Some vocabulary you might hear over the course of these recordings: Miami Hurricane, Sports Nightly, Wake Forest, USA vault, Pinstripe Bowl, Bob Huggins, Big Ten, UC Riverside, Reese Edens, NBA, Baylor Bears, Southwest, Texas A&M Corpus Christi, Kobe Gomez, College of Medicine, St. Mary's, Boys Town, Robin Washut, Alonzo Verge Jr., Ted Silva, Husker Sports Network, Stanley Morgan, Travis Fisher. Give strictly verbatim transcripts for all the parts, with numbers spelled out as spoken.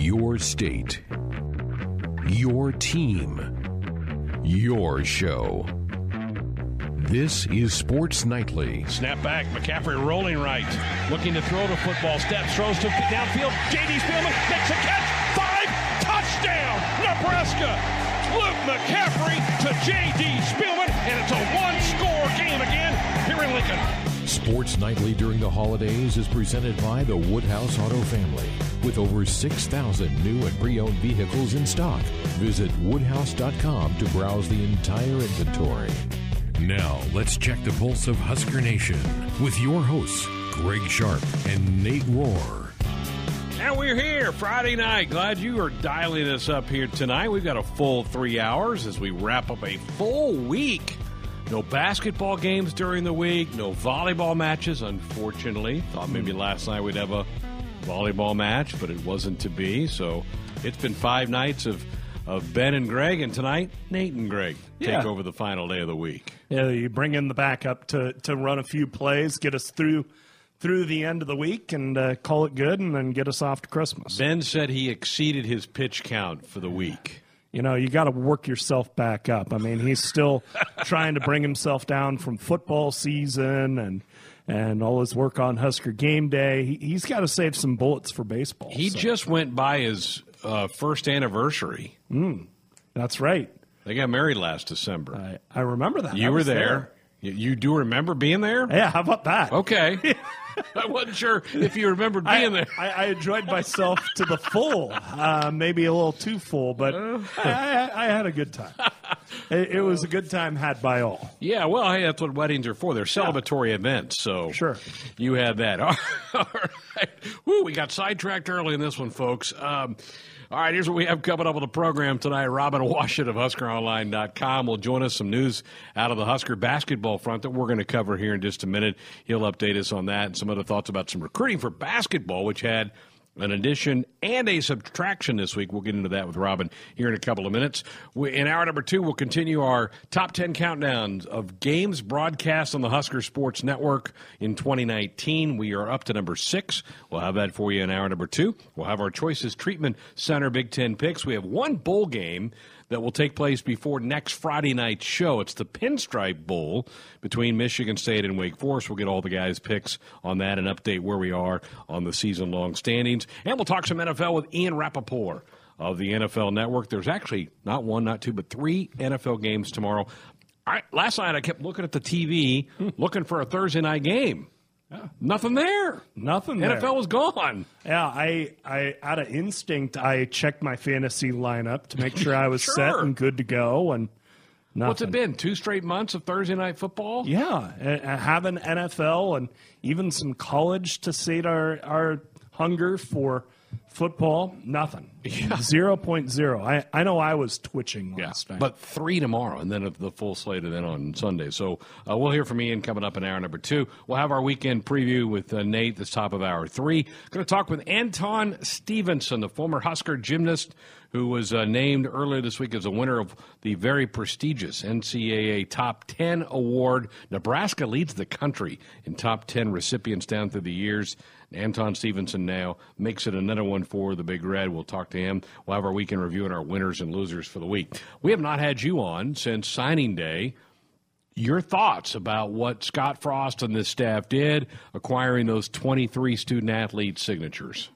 Your state, your team, your show. This is Sports Nightly. Snap back. McCaffrey rolling right. Looking to throw the football. Steps. Throws to downfield. J D. Spielman makes a catch. Five. Touchdown, Nebraska. Luke McCaffrey to J D. Spielman. And it's a one-score game again here in Lincoln. Sports Nightly during the holidays is presented by the Woodhouse Auto Family. With over six thousand new and pre-owned vehicles in stock, visit woodhouse dot com to browse the entire inventory. Now, let's check the pulse of Husker Nation with your hosts, Greg Sharp and Nate Rohr. And we're here Friday night. Glad you are dialing us up here tonight. We've got a full three hours as we wrap up a full week. No basketball games during the week. No volleyball matches, unfortunately. Thought maybe last night we'd have a volleyball match, but it wasn't to be. So it's been five nights of Of Ben and Greg, and tonight, Nate and Greg take yeah. over the final day of the week. Yeah, you bring in the backup to to run a few plays, get us through through the end of the week, and uh, call it good, and then get us off to Christmas. Ben said he exceeded his pitch count for the week. You know, you got to work yourself back up. I mean, he's still trying to bring himself down from football season and and all his work on Husker game day. He, he's got to save some bullets for baseball. He so. just went by his... Uh, first anniversary. Mm, that's right. They got married last December. I, I remember that. You I were there. there. You, you do remember being there? Yeah, how about that? Okay. I wasn't sure if you remembered being I, there. I, I enjoyed myself to the full, uh, maybe a little too full, but I, I, I had a good time. It, it was a good time had by all. Yeah, well, hey, that's what weddings are for. They're celebratory yeah. events, so sure. You had that. All right. Woo, we got sidetracked early in this one, folks. Um, all right, here's what we have coming up on the program tonight. Robin Washut of Husker Online dot com will join us. Some news out of the Husker basketball front that we're going to cover here in just a minute. He'll update us on that and some other thoughts about some recruiting for basketball, which had an addition and a subtraction this week. We'll get into that with Robin here in a couple of minutes. We, in hour number two, we'll continue our top ten countdowns of games broadcast on the Husker Sports Network in twenty nineteen. We are up to number six. We'll have that for you in hour number two. We'll have our Choices Treatment Center Big Ten picks. We have one bowl game that will take place before next Friday night's show. It's the Pinstripe Bowl between Michigan State and Wake Forest. We'll get all the guys' picks on that and update where we are on the season-long standings. And we'll talk some N F L with Ian Rapoport of the N F L Network. There's actually not one, not two, but three N F L games tomorrow. I, last night I kept looking at the T V, looking for a Thursday night game. Yeah. Nothing there. Nothing there. N F L was gone. Yeah, I, I out of instinct, I checked my fantasy lineup to make sure I was sure. set and good to go. And nothing. What's it been, two straight months of Thursday night football? Yeah, and having N F L and even some college to sate our, our hunger for football, nothing. Yeah. Zero point zero. I, I know I was twitching last yeah, night. But three tomorrow, and then the full slate, and then on Sunday. So uh, we'll hear from Ian coming up in hour number two. We'll have our weekend preview with uh, Nate, this top of hour three. Going to talk with Anton Stephenson, the former Husker gymnast who was uh, named earlier this week as a winner of the very prestigious N C A A Top ten Award. Nebraska leads the country in Top ten recipients down through the years. Anton Stephenson now makes it another one for the Big Red. We'll talk to him. We'll have our weekend review and our winners and losers for the week. We have not had you on since signing day. Your thoughts about what Scott Frost and this staff did, acquiring those twenty-three student-athlete signatures.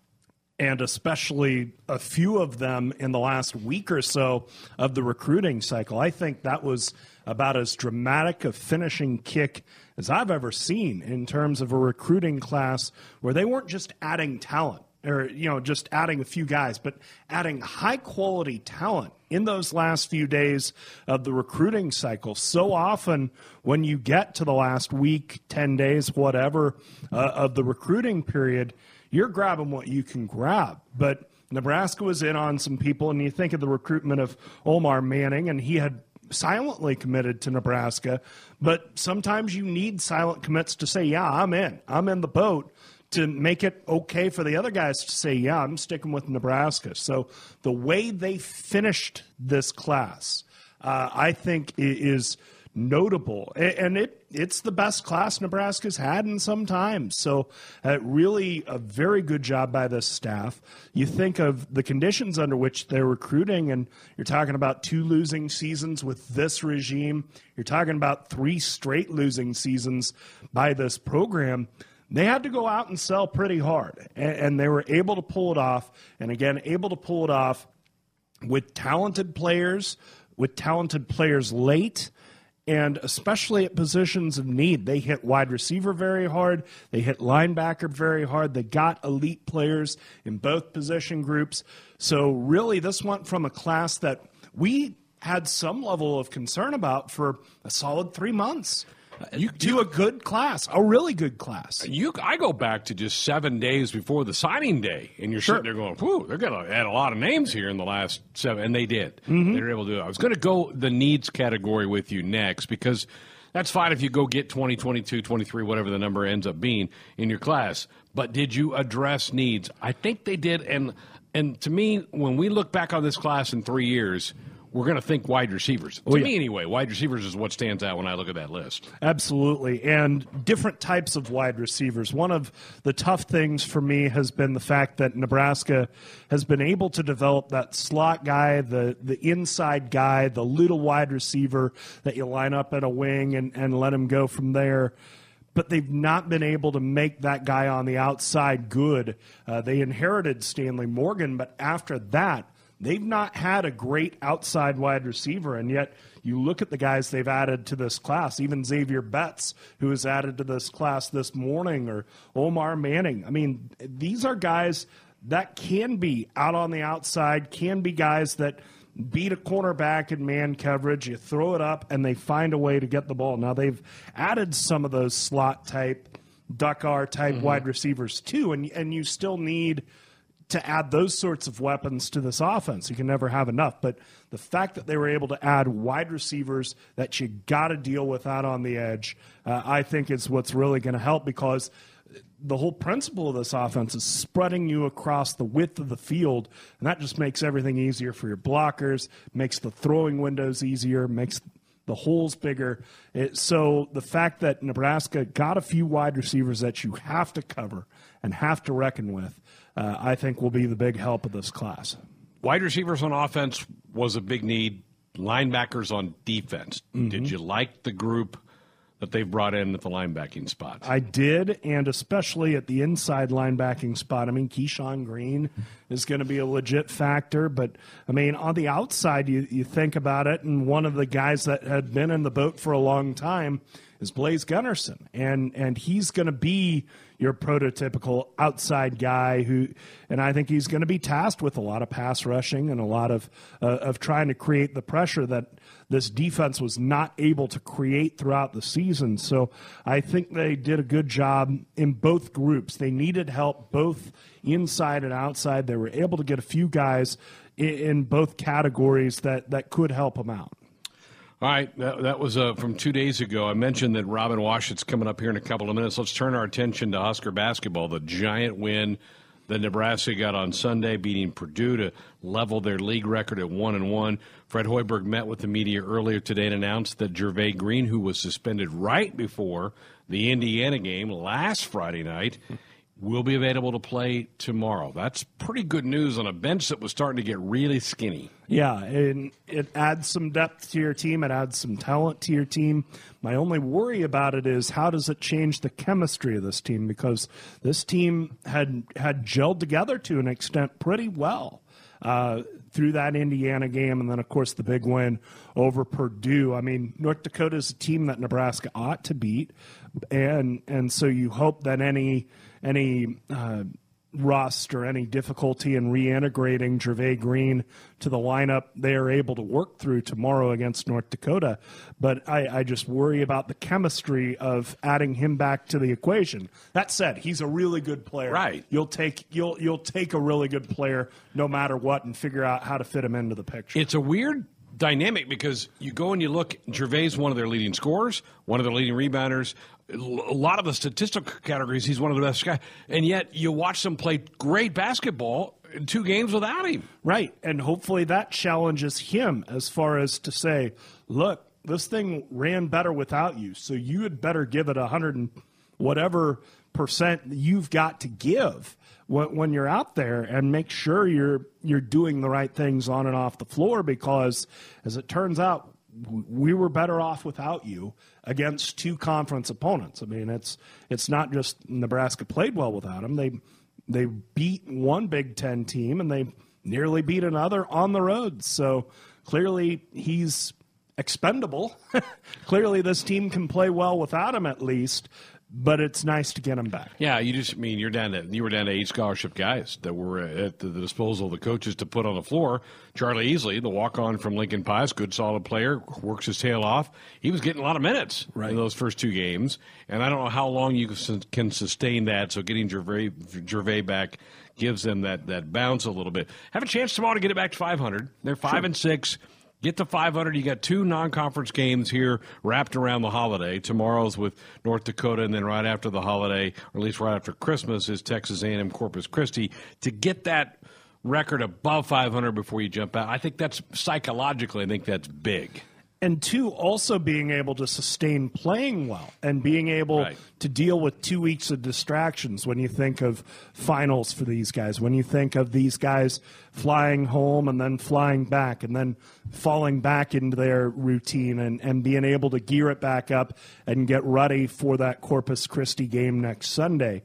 And especially a few of them in the last week or so of the recruiting cycle. I think that was about as dramatic a finishing kick as I've ever seen in terms of a recruiting class where they weren't just adding talent or, you know, just adding a few guys, but adding high-quality talent in those last few days of the recruiting cycle. So often when you get to the last week, ten days, whatever, uh, of the recruiting period, you're grabbing what you can grab. But Nebraska was in on some people, and you think of the recruitment of Omar Manning, and he had silently committed to Nebraska. But sometimes you need silent commits to say, yeah, I'm in. I'm in the boat, to make it okay for the other guys to say, yeah, I'm sticking with Nebraska. So the way they finished this class, uh, I think, is notable. And it it's the best class Nebraska's had in some time. So uh, really a very good job by this staff. You think of the conditions under which they're recruiting, and you're talking about two losing seasons with this regime. You're talking about three straight losing seasons by this program. They had to go out and sell pretty hard, and, and they were able to pull it off. And again, able to pull it off with talented players, with talented players late, and especially at positions of need. They hit wide receiver very hard. They hit linebacker very hard. They got elite players in both position groups. So really, this went from a class that we had some level of concern about for a solid three months. You do a good class, a really good class. You, I go back to just seven days before the signing day, and you're sure. sitting there going, whew, they're going to add a lot of names here in the last seven, and they did. Mm-hmm. They were able to do it. I was going to go the needs category with you next, because that's fine if you go get twenty, twenty-two, twenty-three, whatever the number ends up being in your class, but did you address needs? I think they did, and and to me, when we look back on this class in three years, we're going to think wide receivers. Oh, to yeah. me, anyway, wide receivers is what stands out when I look at that list. Absolutely, and different types of wide receivers. One of the tough things for me has been the fact that Nebraska has been able to develop that slot guy, the the inside guy, the little wide receiver that you line up at a wing and, and let him go from there. But they've not been able to make that guy on the outside good. Uh, they inherited Stanley Morgan, but after that, they've not had a great outside wide receiver, and yet you look at the guys they've added to this class, even Xavier Betts, who was added to this class this morning, or Omar Manning. I mean, these are guys that can be out on the outside, can be guys that beat a cornerback in man coverage. You throw it up, and they find a way to get the ball. Now, they've added some of those slot-type, Duckar-type mm-hmm. wide receivers, too, and and you still need to add those sorts of weapons to this offense. You can never have enough. But the fact that they were able to add wide receivers that you got to deal with out on the edge, uh, I think is what's really going to help, because the whole principle of this offense is spreading you across the width of the field, and that just makes everything easier for your blockers, makes the throwing windows easier, makes the holes bigger. It, so the fact that Nebraska got a few wide receivers that you have to cover and have to reckon with, uh, I think will be the big help of this class. Wide receivers on offense was a big need. Linebackers on defense. Mm-hmm. Did you like the group that they've brought in at the linebacking spot? I did, and especially at the inside linebacking spot. I mean, Keyshawn Green is going to be a legit factor, but, I mean, on the outside, you, you think about it, and one of the guys that had been in the boat for a long time is Blaze Gunnerson, and and he's going to be your prototypical outside guy who, and I think he's going to be tasked with a lot of pass rushing and a lot of uh, of trying to create the pressure that this defense was not able to create throughout the season. So I think they did a good job in both groups. They needed help both inside and outside. They were able to get a few guys in, in both categories that, that could help them out. All right, that, that was uh, from two days ago. I mentioned that Robin Washut's coming up here in a couple of minutes. Let's turn our attention to Husker basketball, the giant win that Nebraska got on Sunday, beating Purdue to level their league record at one and one. Fred Hoiberg met with the media earlier today and announced that Gervais Green, who was suspended right before the Indiana game last Friday night, will be available to play tomorrow. That's pretty good news on a bench that was starting to get really skinny. Yeah, and it adds some depth to your team. It adds some talent to your team. My only worry about it is how does it change the chemistry of this team, because this team had had gelled together to an extent pretty well uh, through that Indiana game, and then, of course, the big win over Purdue. I mean, North Dakota is a team that Nebraska ought to beat, and and so you hope that any – any uh, rust or any difficulty in reintegrating Gervais Green to the lineup they are able to work through tomorrow against North Dakota. But I, I just worry about the chemistry of adding him back to the equation. That said, he's a really good player. Right. You'll take you'll you'll take a really good player no matter what and figure out how to fit him into the picture. It's a weird dynamic because you go and you look, Gervais is one of their leading scorers, one of their leading rebounders. A lot of the statistical categories, he's one of the best guys. And yet you watch them play great basketball in two games without him. Right, and hopefully that challenges him as far as to say, look, this thing ran better without you, so you had better give it a hundred and whatever percent you've got to give when, when you're out there, and make sure you're you're doing the right things on and off the floor, because as it turns out, we were better off without you against two conference opponents. I mean, it's it's not just Nebraska played well without them. They they beat one Big Ten team, and they nearly beat another on the road. So clearly he's expendable. Clearly this team can play well without him at least, but it's nice to get him back. Yeah, you just I mean you're down to you were down to eight scholarship guys that were at the disposal of the coaches to put on the floor. Charlie Easley, the walk-on from Lincoln Pius, good solid player, works his tail off. He was getting a lot of minutes right. in those first two games, and I don't know how long you can sustain that. So getting Gervais, Gervais back gives them that that bounce a little bit. Have a chance tomorrow to get it back to five hundred. They're five sure. and six. Get to five hundred. You got two non-conference games here wrapped around the holiday. Tomorrow's with North Dakota, and then right after the holiday, or at least right after Christmas, is Texas A and M Corpus Christi. To get that record above five hundred before you jump out, I think that's psychologically, I think that's big. And two, also being able to sustain playing well and being able right. to deal with two weeks of distractions when you think of finals for these guys, when you think of these guys flying home and then flying back and then falling back into their routine, and, and being able to gear it back up and get ready for that Corpus Christi game next Sunday.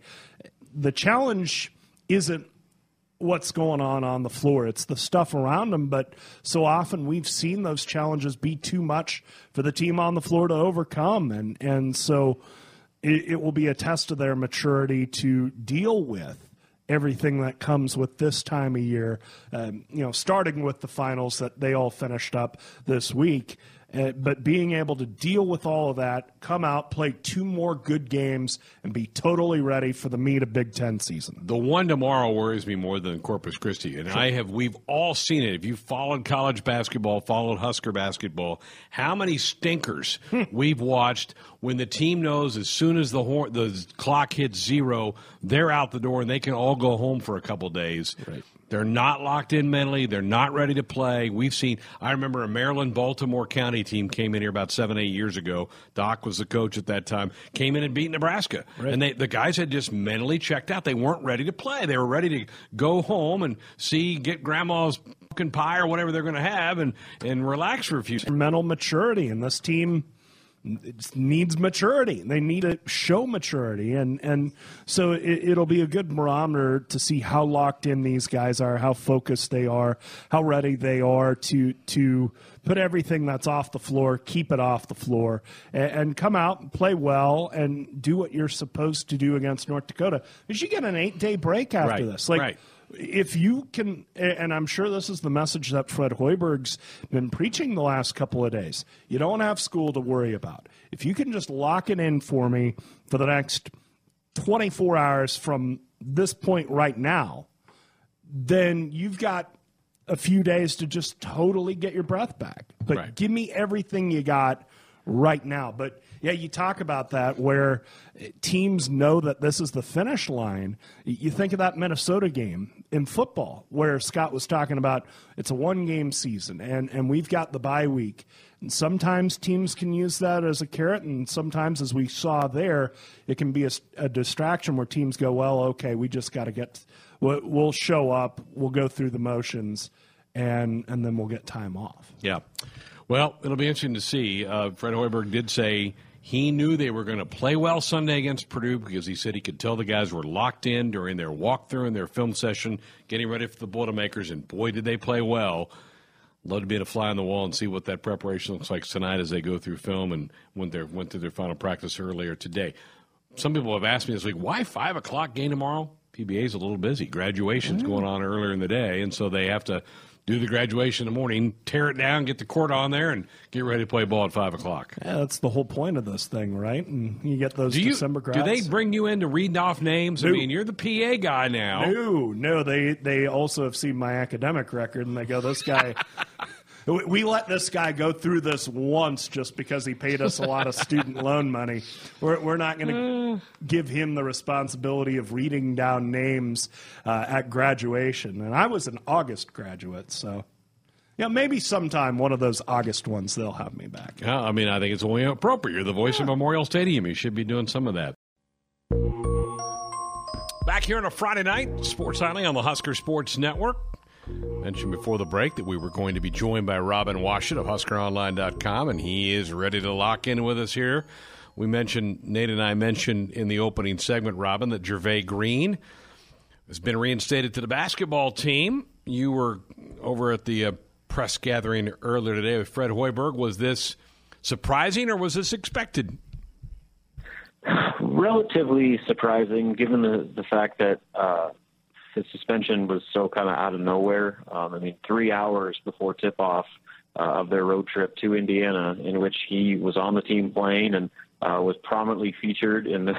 The challenge isn't what's going on on the floor. It's the stuff around them, but so often we've seen those challenges be too much for the team on the floor to overcome, and, and so it, it will be a test of their maturity to deal with everything that comes with this time of year, um, you know, starting with the finals that they all finished up this week. Uh, but being able to deal with all of that, come out, play two more good games, and be totally ready for the meat of Big Ten season. The one tomorrow worries me more than Corpus Christi, and sure. I have. We've all seen it. If you followed college basketball, followed Husker basketball, how many stinkers we've watched when the team knows as soon as the horn, the clock hits zero, they're out the door and they can all go home for a couple days. Right. They're not locked in mentally. They're not ready to play. We've seen – I remember a Maryland-Baltimore County team came in here about seven, eight years ago. Doc was the coach at that time. Came in and beat Nebraska. Right. And they, the guys had just mentally checked out. They weren't ready to play. They were ready to go home and see – get grandma's fucking pie or whatever they're going to have and, and relax for a few – mental maturity, and this team – it needs maturity. They need to show maturity, and and so it, it'll be a good barometer to see how locked in these guys are, how focused they are, how ready they are to to put everything that's off the floor, keep it off the floor, and, and come out and play well and do what you're supposed to do against North Dakota. Because you get an eight day break after right, this, like. Right. If you can, and I'm sure this is the message that Fred Hoiberg's been preaching the last couple of days, you don't have school to worry about. If you can just lock it in for me for the next twenty-four hours from this point right now, then you've got a few days to just totally get your breath back. But right. give me everything you got right now. But yeah, you talk about that where teams know that this is the finish line. You think of that Minnesota game in football where Scott was talking about it's a one-game season and, and we've got the bye week. And sometimes teams can use that as a carrot, and sometimes, as we saw there, it can be a, a distraction where teams go, well, okay, we just got to get we'll, – we'll show up, we'll go through the motions, and, and then we'll get time off. Yeah. Well, it'll be interesting to see. Uh, Fred Hoiberg did say – he knew they were going to play well Sunday against Purdue because he said he could tell the guys were locked in during their walkthrough and their film session, getting ready for the Boilermakers, and boy, did they play well. Love to be a fly on the wall and see what that preparation looks like tonight as they go through film and when they went through their final practice earlier today. Some people have asked me this week, why five o'clock game tomorrow? P B A's a little busy. Graduation's mm-hmm. going on earlier in the day, and so they have to do the graduation in the morning, tear it down, get the court on there, and get ready to play ball at five o'clock. Yeah, that's the whole point of this thing, right? And you get those do you, December grads. Do they bring you in to read off names? No. I mean, you're the P A guy now. No, no. They, they also have seen my academic record, and they go, this guy – we let this guy go through this once just because he paid us a lot of student loan money. We're, we're not going to uh. give him the responsibility of reading down names uh, at graduation. And I was an August graduate, so Yeah, maybe sometime one of those August ones they'll have me back. Yeah, I mean, I think it's only appropriate. You're the voice yeah. of Memorial Stadium. You should be doing some of that. Back here on a Friday night, Sports Nightly on the Husker Sports Network. Mentioned before the break that we were going to be joined by Robin Washut of Husker Online dot com, and he is ready to lock in with us here. We mentioned, Nate and I mentioned in the opening segment, Robin, that Gervais Green has been reinstated to the basketball team. You were over at the uh, press gathering earlier today with Fred Hoiberg. Was this surprising or was this expected? Relatively surprising, given the, the fact that uh, his suspension was so kind of out of nowhere. Um, I mean, three hours before tip-off uh, of their road trip to Indiana, in which he was on the team plane and Uh, was prominently featured in the,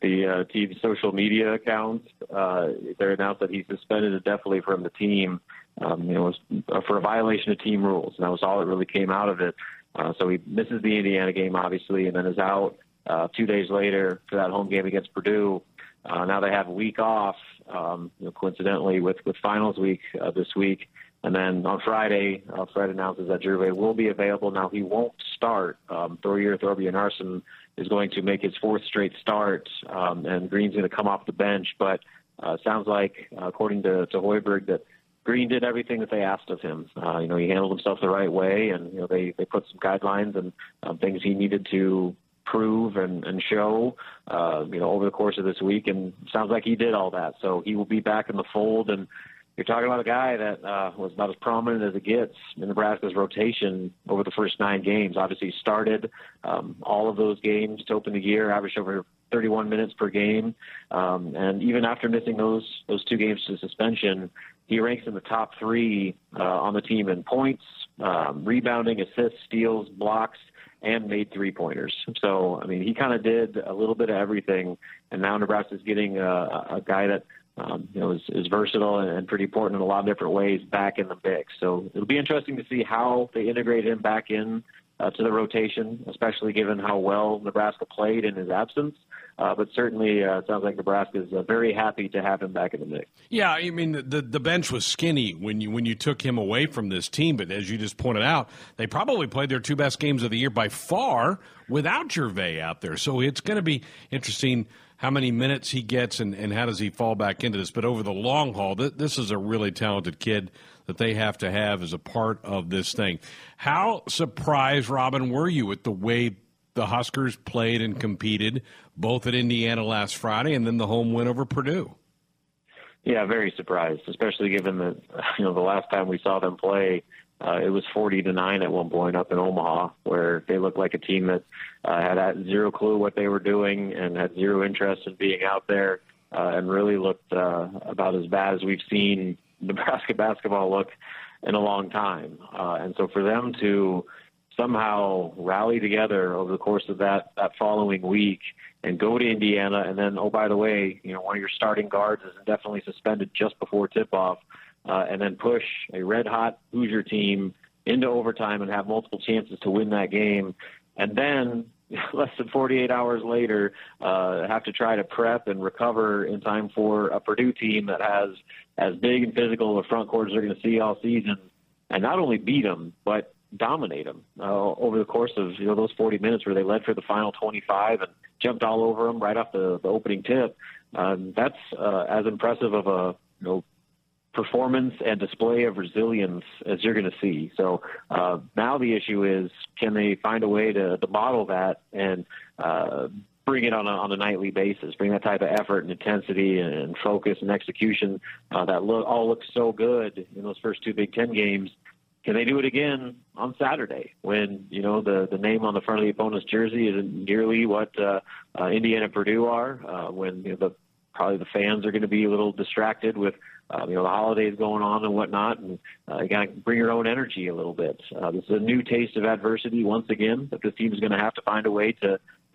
the uh, team's social media accounts. Uh, they announced that he suspended indefinitely from the team, um, you know, was for a violation of team rules, and that was all that really came out of it. Uh, so he misses the Indiana game, obviously, and then is out uh, two days later for that home game against Purdue. Uh, now they have a week off, um, you know, coincidentally with, with finals week uh, this week. And then on Friday, uh, Fred announces that Gervais will be available. Now, he won't start. Um, Thorir Thorbjornarson is going to make his fourth straight start, um, and Green's going to come off the bench. But uh, sounds like, uh, according to, to Hoiberg, that Green did everything that they asked of him. Uh, you know, he handled himself the right way, and you know they, they put some guidelines and um, things he needed to prove and, and show, uh, you know, over the course of this week. And sounds like he did all that. So he will be back in the fold. And you're talking about a guy that uh, was about as prominent as it gets in Nebraska's rotation over the first nine games. Obviously, he started um, all of those games to open the year, averaged over thirty-one minutes per game. Um, and even after missing those those two games to suspension, he ranks in the top three uh, on the team in points, um, rebounding, assists, steals, blocks, and made three-pointers. So, I mean, he kind of did a little bit of everything. And now Nebraska's getting a, a guy that, Um, you know, is, is versatile and, and pretty important in a lot of different ways back in the mix. So it'll be interesting to see how they integrate him back in uh, to the rotation, especially given how well Nebraska played in his absence. Uh, but certainly uh, it sounds like Nebraska is uh, very happy to have him back in the mix. Yeah, I mean, the the bench was skinny when you, when you took him away from this team. But as you just pointed out, they probably played their two best games of the year by far without Gervais out there. So it's going to be interesting how many minutes he gets and, and how does he fall back into this. But over the long haul, th- this is a really talented kid that they have to have as a part of this thing. How surprised, Robin, were you at the way the Huskers played and competed, both at Indiana last Friday and then the home win over Purdue? Yeah, very surprised, especially given that, you know, the last time we saw them play, Uh, it was forty to nine at one point up in Omaha, where they looked like a team that uh, had, had zero clue what they were doing and had zero interest in being out there, uh, and really looked uh, about as bad as we've seen Nebraska basketball look in a long time. Uh, and so for them to somehow rally together over the course of that, that following week and go to Indiana, and then, oh, by the way, you know, one of your starting guards is indefinitely suspended just before tip-off, Uh, and then push a red-hot Hoosier team into overtime and have multiple chances to win that game. And then, less than forty-eight hours later, uh, have to try to prep and recover in time for a Purdue team that has as big and physical a front court as they're going to see all season, and not only beat them, but dominate them uh, over the course of, you know, those forty minutes where they led for the final twenty-five and jumped all over them right off the, the opening tip. Um, that's uh, as impressive of a, you know, performance and display of resilience as you're going to see. So uh, now the issue is, can they find a way to, to model that and uh, bring it on a, on a nightly basis, bring that type of effort and intensity and focus and execution uh, that look, all looks so good in those first two Big Ten games. Can they do it again on Saturday when, you know, the, the name on the front of the opponent's jersey isn't nearly what uh, uh, Indiana Purdue are, uh, when, you know, the probably the fans are going to be a little distracted with, Uh, you know, the holidays going on and whatnot, and uh, you got to bring your own energy a little bit. Uh, this is a new taste of adversity once again that this team is going to have to find a way to,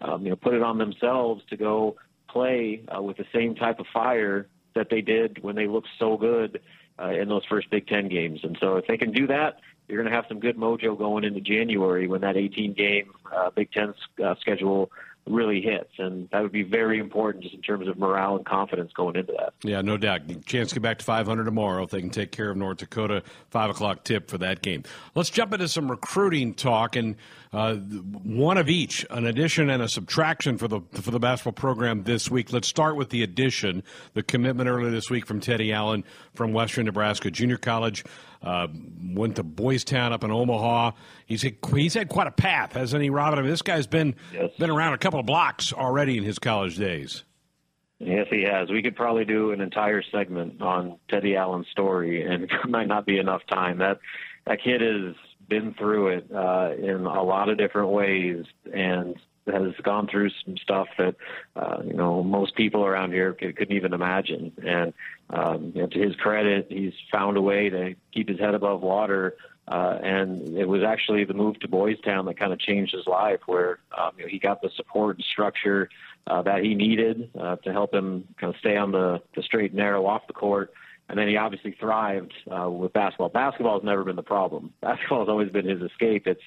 um, you know, put it on themselves to go play uh, with the same type of fire that they did when they looked so good uh, in those first Big Ten games. And so if they can do that, you're going to have some good mojo going into January when that eighteen-game uh, Big Ten uh, schedule really hits, and that would be very important just in terms of morale and confidence going into that. Yeah, no doubt. Chance to get back to five hundred tomorrow if they can take care of North Dakota. Five o'clock tip for that game. Let's jump into some recruiting talk, and uh, one of each, an addition and a subtraction for the for the basketball program this week. Let's start with the addition, the commitment earlier this week from Teddy Allen from Western Nebraska Junior College. Uh, went to Boys Town up in Omaha. He's had, he's had quite a path, hasn't he, Robin? I mean, this guy's been yes. been around a couple of blocks already in his college days. Yes, he has. We could probably do an entire segment on Teddy Allen's story, and it might not be enough time. That that kid has been through it uh, in a lot of different ways, and has gone through some stuff that uh, you know most people around here could, couldn't even imagine. And um, you know, to his credit, he's found a way to keep his head above water. Uh, and it was actually the move to Boys Town that kind of changed his life, where um, you know, he got the support and structure uh, that he needed uh, to help him kind of stay on the, the straight and narrow off the court. And then he obviously thrived uh, with basketball. Basketball has never been the problem. Basketball has always been his escape. It's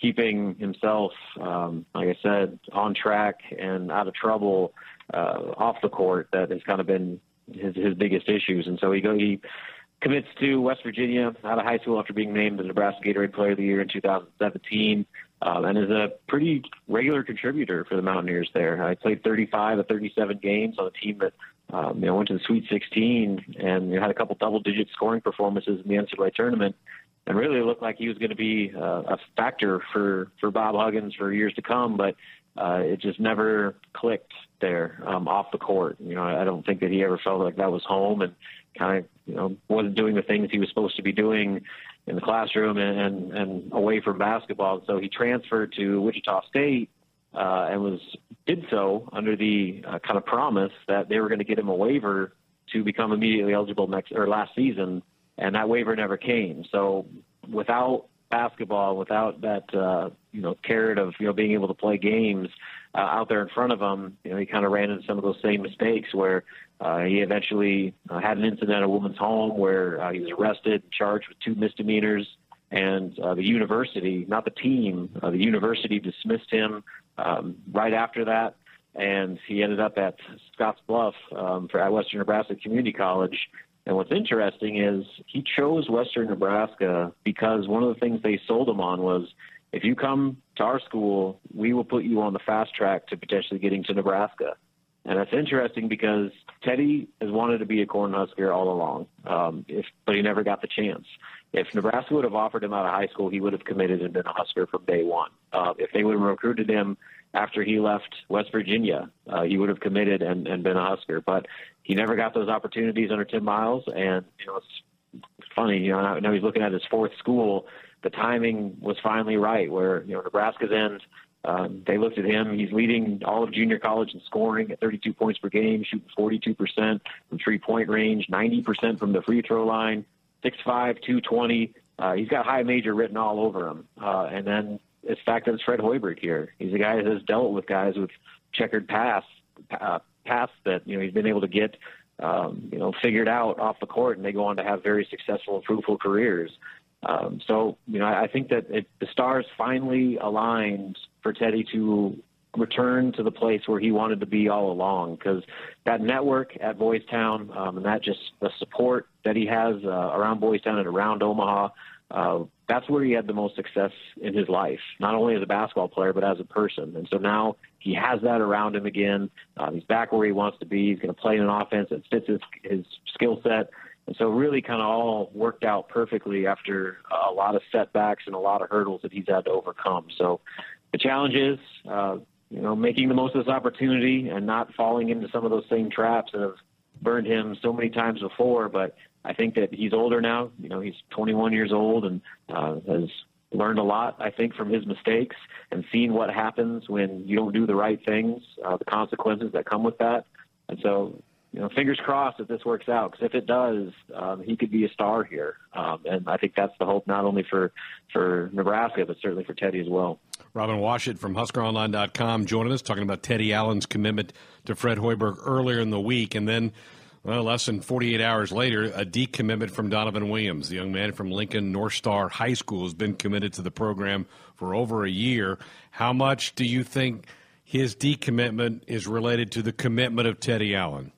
keeping himself, um, like I said, on track and out of trouble uh, off the court that has kind of been his, his biggest issues. And so he go he commits to West Virginia out of high school after being named the Nebraska Gatorade Player of the Year in two thousand seventeen, um, and is a pretty regular contributor for the Mountaineers there. He played thirty-five of thirty-seven games on a team that um, you know, went to the Sweet sixteen and you know, had a couple double-digit scoring performances in the N C double A tournament. And really looked like he was going to be uh, a factor for, for Bob Huggins for years to come, but uh, it just never clicked there um, off the court. You know, I don't think that he ever felt like that was home, and kind of you know wasn't doing the things he was supposed to be doing in the classroom and, and, and away from basketball. So he transferred to Wichita State uh, and was did so under the uh, kind of promise that they were going to get him a waiver to become immediately eligible next or last season. And that waiver never came. So without basketball, without that, uh, you know, carrot of, you know, being able to play games uh, out there in front of him, you know, he kind of ran into some of those same mistakes where uh, he eventually uh, had an incident at a woman's home where uh, he was arrested and charged with two misdemeanors. And uh, the university, not the team, uh, the university dismissed him um, right after that. And he ended up at Scotts Bluff um, for, at Western Nebraska Community College. And what's interesting is he chose Western Nebraska because one of the things they sold him on was, if you come to our school, we will put you on the fast track to potentially getting to Nebraska. And that's interesting because Teddy has wanted to be a Cornhusker all along, um, if, but he never got the chance. If Nebraska would have offered him out of high school, he would have committed and been a Husker from day one. Uh, if they would have recruited him after he left West Virginia, uh, he would have committed and, and been a Husker. But he never got those opportunities under Tim Miles, and you know it's funny. You know now he's looking at his fourth school. The timing was finally right, where you know Nebraska's end. Um, they looked at him. He's leading all of junior college in scoring at thirty-two points per game, shooting forty-two percent from three-point range, ninety percent from the free throw line, six five, two twenty. Uh, he's got high major written all over him. Uh, and then it's the fact that it's Fred Hoiberg here. He's a guy that has dealt with guys with checkered pass, uh, pass that you know he's been able to get um, you know figured out off the court, and they go on to have very successful and fruitful careers. Um, so, you know, I think that it, the stars finally aligned for Teddy to return to the place where he wanted to be all along, because that network at Boys Town um, and that just the support that he has uh, around Boys Town and around Omaha, uh, that's where he had the most success in his life, not only as a basketball player, but as a person. And so now he has that around him again. Uh, he's back where he wants to be. He's going to play in an offense that fits his, his skill set. And so really kind of all worked out perfectly after a lot of setbacks and a lot of hurdles that he's had to overcome. So the challenge is, uh, you know, making the most of this opportunity and not falling into some of those same traps that have burned him so many times before. But I think that he's older now. You know, he's twenty-one years old and uh, has learned a lot, I think, from his mistakes and seen what happens when you don't do the right things, uh, the consequences that come with that. And so you know, fingers crossed that this works out, because if it does, um, he could be a star here. Um, and I think that's the hope, not only for, for Nebraska, but certainly for Teddy as well. Robin Washut from Husker Online dot com joining us, talking about Teddy Allen's commitment to Fred Hoiberg earlier in the week. And then, well, less than forty-eight hours later, a decommitment from Donovan Williams. The young man from Lincoln North Star High School has been committed to the program for over a year. How much do you think his decommitment is related to the commitment of Teddy Allen?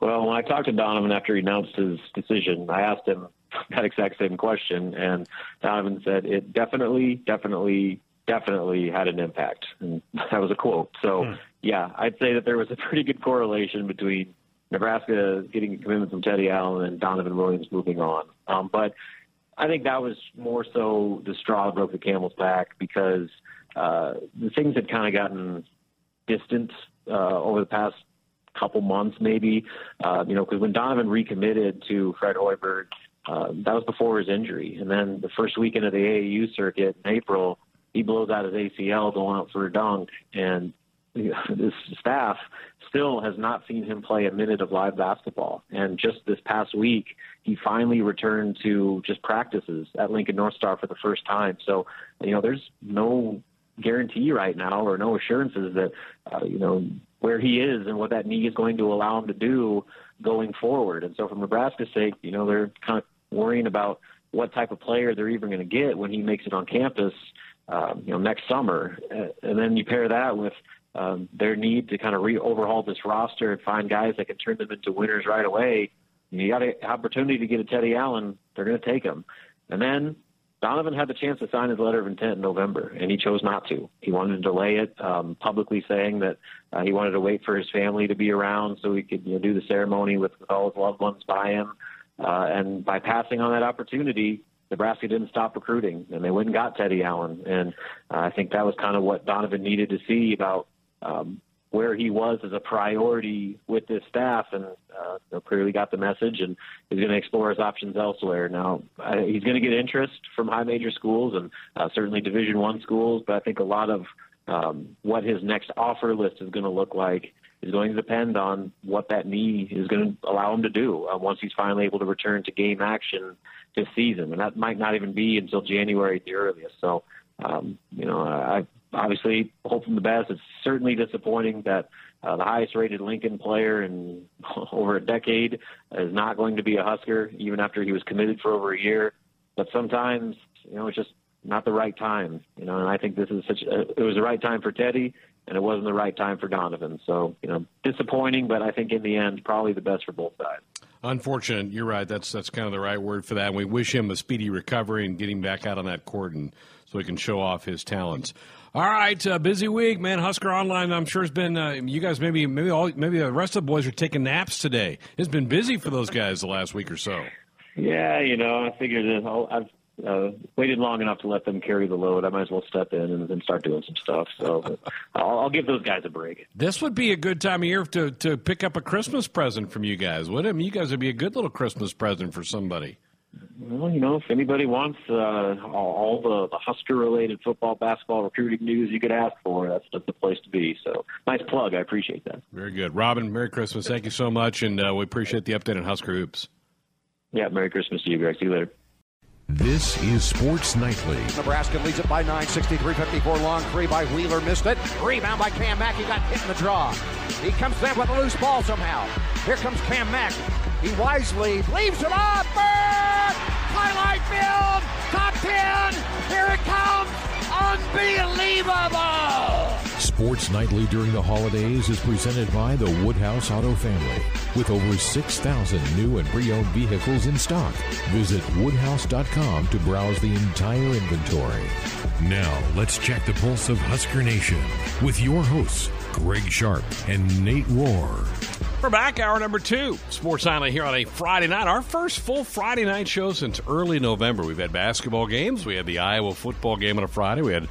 Well, when I talked to Donovan after he announced his decision, I asked him that exact same question, and Donovan said it definitely, definitely, definitely had an impact. And that was a quote. So, hmm. yeah, I'd say that there was a pretty good correlation between Nebraska getting a commitment from Teddy Allen and Donovan Williams moving on. Um, but I think that was more so the straw that broke the camel's back, because uh, the things had kind of gotten distant uh, over the past couple months, maybe. Uh, you know, because when Donovan recommitted to Fred Hoiberg, uh, that was before his injury. And then the first weekend of the A A U circuit in April, he blows out his A C L going out for a dunk, and this staff still has not seen him play a minute of live basketball. And just this past week, he finally returned to just practices at Lincoln North Star for the first time. So, you know, there's no guarantee right now or no assurances that, uh, you know, where he is and what that knee is going to allow him to do going forward. And so from Nebraska's sake, you know, they're kind of worrying about what type of player they're even going to get when he makes it on campus, um, you know, next summer. And then you pair that with Um, their need to kind of re-overhaul this roster and find guys that can turn them into winners right away. You got an opportunity to get a Teddy Allen, they're going to take him. And then Donovan had the chance to sign his letter of intent in November, and he chose not to. He wanted to delay it, um, publicly saying that uh, he wanted to wait for his family to be around so he could, you know, do the ceremony with, with all his loved ones by him. Uh, and by passing on that opportunity, Nebraska didn't stop recruiting, and they went and got Teddy Allen. And uh, I think that was kind of what Donovan needed to see about Um, where he was as a priority with this staff, and uh, clearly got the message, and he's going to explore his options elsewhere. Now, uh, he's going to get interest from high major schools and uh, certainly Division I schools, but I think a lot of um, what his next offer list is going to look like is going to depend on what that knee is going to allow him to do uh, once he's finally able to return to game action this season. And that might not even be until January at the earliest. So, um, you know, I obviously hoping the best. It's certainly disappointing that uh, the highest-rated Lincoln player in over a decade is not going to be a Husker, even after he was committed for over a year. But sometimes, you know, it's just not the right time. You know, and I think this is such. A, it was the right time for Teddy, and it wasn't the right time for Donovan. So, you know, disappointing, but I think in the end, probably the best for both sides. Unfortunate. You're right. That's that's kind of the right word for that. And we wish him a speedy recovery and get him back out on that court, and so he can show off his talents. All right, uh, busy week, man. Husker Online, I'm sure, has been. Uh, you guys, maybe, maybe all, maybe the rest of the boys are taking naps today. It's been busy for those guys the last week or so. Yeah, you know, I figured it. I've uh, waited long enough to let them carry the load. I might as well step in and then start doing some stuff. So I'll, I'll give those guys a break. This would be a good time of year to to pick up a Christmas present from you guys. Would it? I mean, you guys would be a good little Christmas present for somebody. Well, you know, if anybody wants uh, all the, the Husker-related football, basketball, recruiting news you could ask for, that's, that's the place to be. So, nice plug. I appreciate that. Very good. Robin, Merry Christmas. Thank you so much, and uh, we appreciate the update on Husker Hoops. Yeah, Merry Christmas to you, Greg. See you later. This is Sports Nightly. Nebraska leads it by nine, sixty-three fifty-four. Long three by Wheeler, missed it. Rebound by Cam Mack. He got hit in the draw. He comes there with a loose ball somehow. Here comes Cam Mack. He wisely leaves it up. Bird! Highlight field! Top ten! Here it comes! Unbelievable! Sports Nightly during the holidays is presented by the Woodhouse Auto Family. With over six thousand new and pre-owned vehicles in stock, visit woodhouse dot com to browse the entire inventory. Now, let's check the pulse of Husker Nation with your hosts, Greg Sharp and Nate Rohr. We're back, hour number two. Sports Nightly here on a Friday night. Our first full Friday night show since early November. We've had basketball games. We had the Iowa football game on a Friday. We had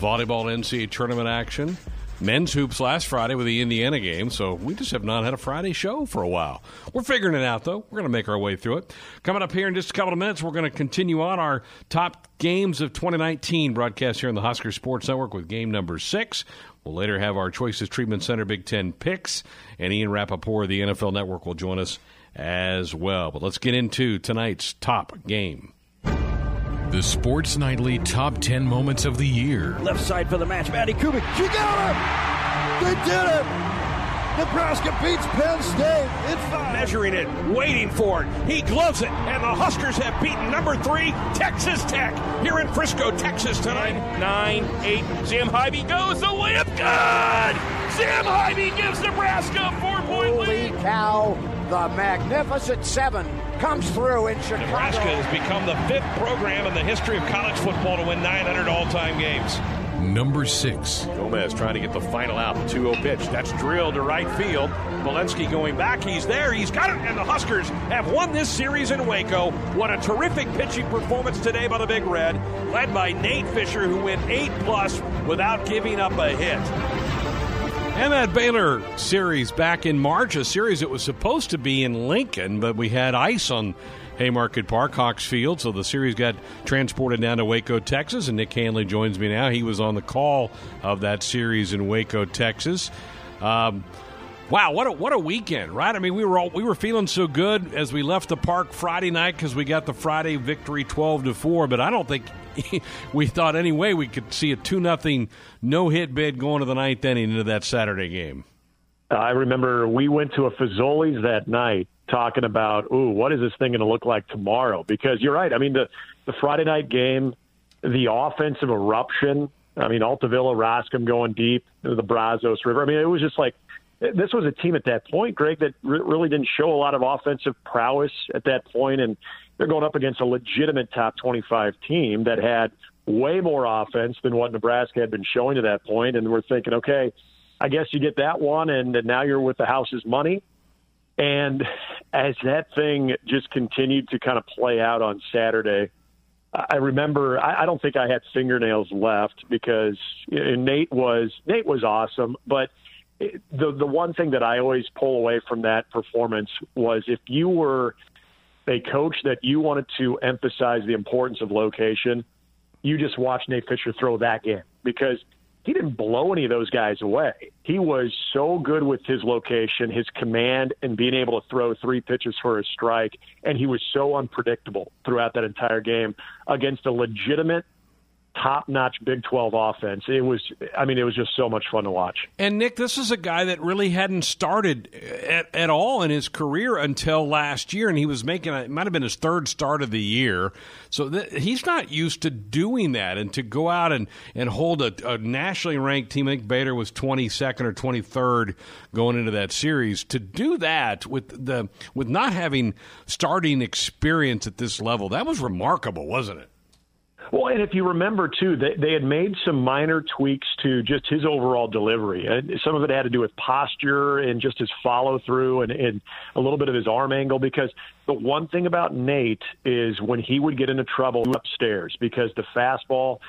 volleyball N C double A tournament action. Men's hoops last Friday with the Indiana game, so we just have not had a Friday show for a while. We're figuring it out, though. We're going to make our way through it. Coming up here in just a couple of minutes, we're going to continue on our top games of twenty nineteen broadcast here on the Husker Sports Network with game number six. We'll later have our Choices Treatment Center Big Ten picks, and Ian Rapoport of the N F L Network will join us as well. But let's get into tonight's top game. The Sports Nightly Top ten Moments of the Year. Left side for the match, Maddie Kubik. She got it! They did it! Nebraska beats Penn State. It's five. Measuring it, waiting for it. He gloves it, and the Huskers have beaten number three, Texas Tech, here in Frisco, Texas tonight. Nine, eight. Sam Hybe goes the way of God. Sam Hybe gives Nebraska a four-point lead. Holy cow, the Magnificent Seven comes through in Chicago. Nebraska has become the fifth program in the history of college football to win nine hundred all-time games. Number six. Gomez trying to get the final out. The two oh pitch. That's drilled to right field. Bolenski going back. He's there. He's got it. And the Huskers have won this series in Waco. What a terrific pitching performance today by the Big Red, led by Nate Fisher, who went eight plus without giving up a hit. And that Baylor series back in March, a series that was supposed to be in Lincoln, but we had ice on Haymarket Park, Hawks Field, so the series got transported down to Waco, Texas, and Nick Hanley joins me now. He was on the call of that series in Waco, Texas. Um, wow, what a what a weekend, right? I mean, we were all, we were feeling so good as we left the park Friday night because we got the Friday victory twelve to four, but I don't think we thought any way we could see a two nothing no-hit bid going to the ninth inning into that Saturday game. I remember we went to a Fazoli's that night talking about, ooh, what is this thing going to look like tomorrow? Because you're right. I mean, the, the Friday night game, the offensive eruption, I mean, Altavilla, Roscom going deep, the Brazos River. I mean, it was just like, this was a team at that point, Greg, that re- really didn't show a lot of offensive prowess at that point. And they're going up against a legitimate top twenty-five team that had way more offense than what Nebraska had been showing to that point. And we're thinking, okay, I guess you get that one, and now you're with the house's money. And as that thing just continued to kind of play out on Saturday, I remember I, I don't think I had fingernails left because and Nate was Nate was awesome. But it, the the one thing that I always pull away from that performance was if you were a coach that you wanted to emphasize the importance of location, you just watched Nate Fisher throw that game because he didn't blow any of those guys away. He was so good with his location, his command, and being able to throw three pitches for a strike, and he was so unpredictable throughout that entire game against a legitimate, top-notch Big twelve offense. It was, I mean, it was just so much fun to watch. And, Nick, this is a guy that really hadn't started at, at all in his career until last year, and he was making a, it might have been his third start of the year. So th- he's not used to doing that, and to go out and, and hold a, a nationally ranked team, I think Baylor was twenty-second or twenty-third going into that series. To do that with the with not having starting experience at this level, that was remarkable, wasn't it? Well, and if you remember, too, they, they had made some minor tweaks to just his overall delivery. Some of it had to do with posture and just his follow-through and, and a little bit of his arm angle because the one thing about Nate is when he would get into trouble upstairs because the fastball,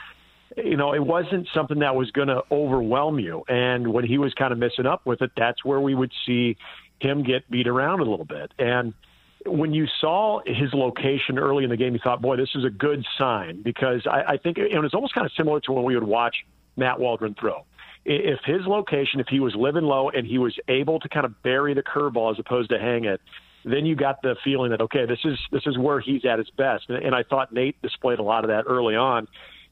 you know, it wasn't something that was going to overwhelm you. And when he was kind of messing up with it, that's where we would see him get beat around a little bit. And when you saw his location early in the game, you thought, boy, this is a good sign because I, I think it was almost kind of similar to when we would watch Matt Waldron throw. If his location, if he was living low and he was able to kind of bury the curveball as opposed to hang it, then you got the feeling that, okay, this is this is where he's at his best. And, and I thought Nate displayed a lot of that early on.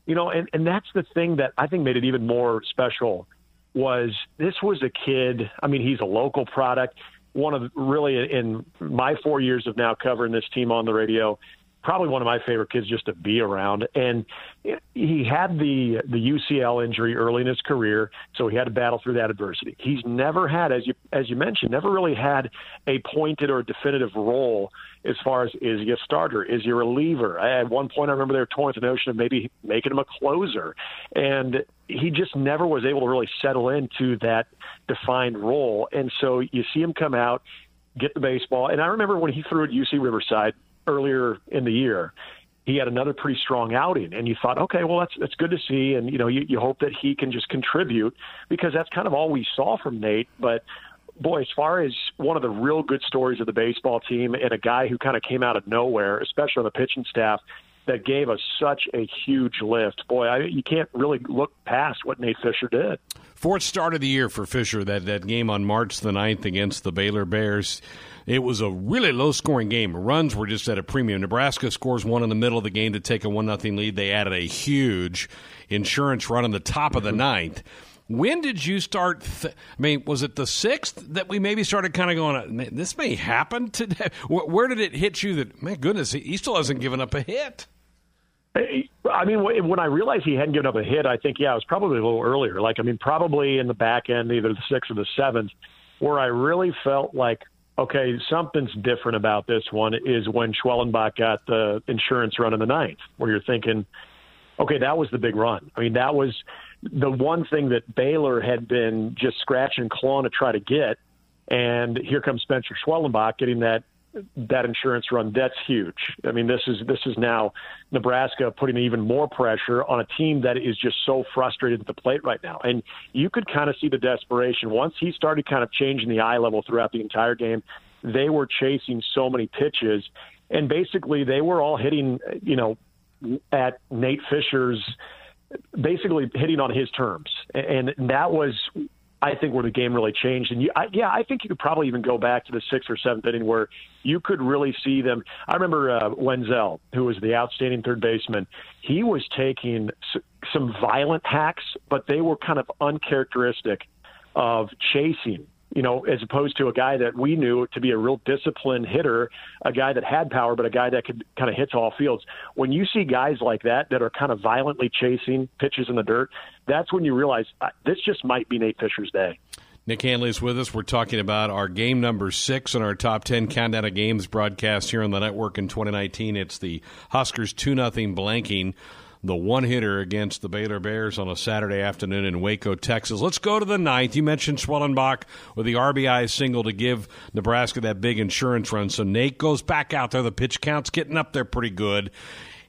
You know, and, and that's the thing that I think made it even more special was this was a kid. I mean, he's a local product. One of really in my four years of now covering this team on the radio, probably one of my favorite kids just to be around. And he had the the U C L injury early in his career, so he had to battle through that adversity. He's never had, as you as you mentioned, never really had a pointed or definitive role as far as is he a starter, is he a reliever. At one point, I remember they were toying with the notion of maybe making him a closer, and he just never was able to really settle into that defined role. And so you see him come out, get the baseball. And I remember when he threw at U C Riverside earlier in the year, he had another pretty strong outing. And you thought, okay, well, that's that's good to see. And, you know, you, you hope that he can just contribute because that's kind of all we saw from Nate. But, boy, as far as one of the real good stories of the baseball team and a guy who kind of came out of nowhere, especially on the pitching staff, that gave us such a huge lift. Boy, I, you can't really look past what Nate Fisher did. Fourth start of the year for Fisher, that, that game on March the ninth against the Baylor Bears. It was a really low-scoring game. Runs were just at a premium. Nebraska scores one in the middle of the game to take a one nothing lead. They added a huge insurance run on the top of the ninth. When did you start th- – I mean, was it the sixth that we maybe started kind of going, this may happen today? Where did it hit you that, my goodness, he still hasn't given up a hit? I mean, when I realized he hadn't given up a hit, I think, yeah, it was probably a little earlier. Like, I mean, probably in the back end, either the sixth or the seventh, where I really felt like, okay, something's different about this one is when Schwellenbach got the insurance run in the ninth, where you're thinking, okay, that was the big run. I mean, that was the one thing that Baylor had been just scratching and clawing to try to get, and here comes Spencer Schwellenbach getting that that insurance run. That's huge. I mean, this is this is now Nebraska putting even more pressure on a team that is just so frustrated at the plate right now. And you could kind of see the desperation. Once he started kind of changing the eye level throughout the entire game, they were chasing so many pitches, and basically they were all hitting, you know, at Nate Fisher's, basically hitting on his terms. And that was, I think, where the game really changed. And, you, I, yeah, I think you could probably even go back to the sixth or seventh inning where you could really see them. I remember uh, Wenzel, who was the outstanding third baseman, he was taking s- some violent hacks, but they were kind of uncharacteristic of chasing, you know, as opposed to a guy that we knew to be a real disciplined hitter, a guy that had power, but a guy that could kind of hit to all fields. When you see guys like that, that are kind of violently chasing pitches in the dirt, that's when you realize uh, this just might be Nate Fisher's day. Nick Hanley is with us. We're talking about our game number six in our top ten countdown of games broadcast here on the network in twenty nineteen. It's the Huskers two nothing blanking the one-hitter against the Baylor Bears on a Saturday afternoon in Waco, Texas. Let's go to the ninth. You mentioned Schwellenbach with the R B I single to give Nebraska that big insurance run. So Nate goes back out there. The pitch count's getting up there pretty good.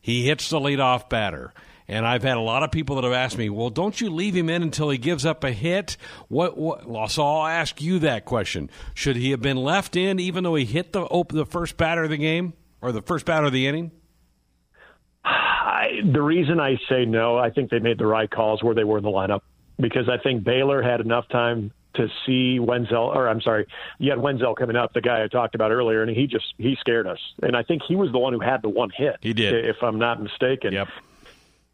He hits the leadoff batter. And I've had a lot of people that have asked me, well, don't you leave him in until he gives up a hit? What, what? So I'll ask you that question. Should he have been left in even though he hit the, open, the first batter of the game or the first batter of the inning? I, the reason I say no, I think they made the right calls where they were in the lineup, because I think Baylor had enough time to see Wenzel, or I'm sorry, you had Wenzel coming up, the guy I talked about earlier, and he just, he scared us. And I think he was the one who had the one hit. He did. If I'm not mistaken. Yep.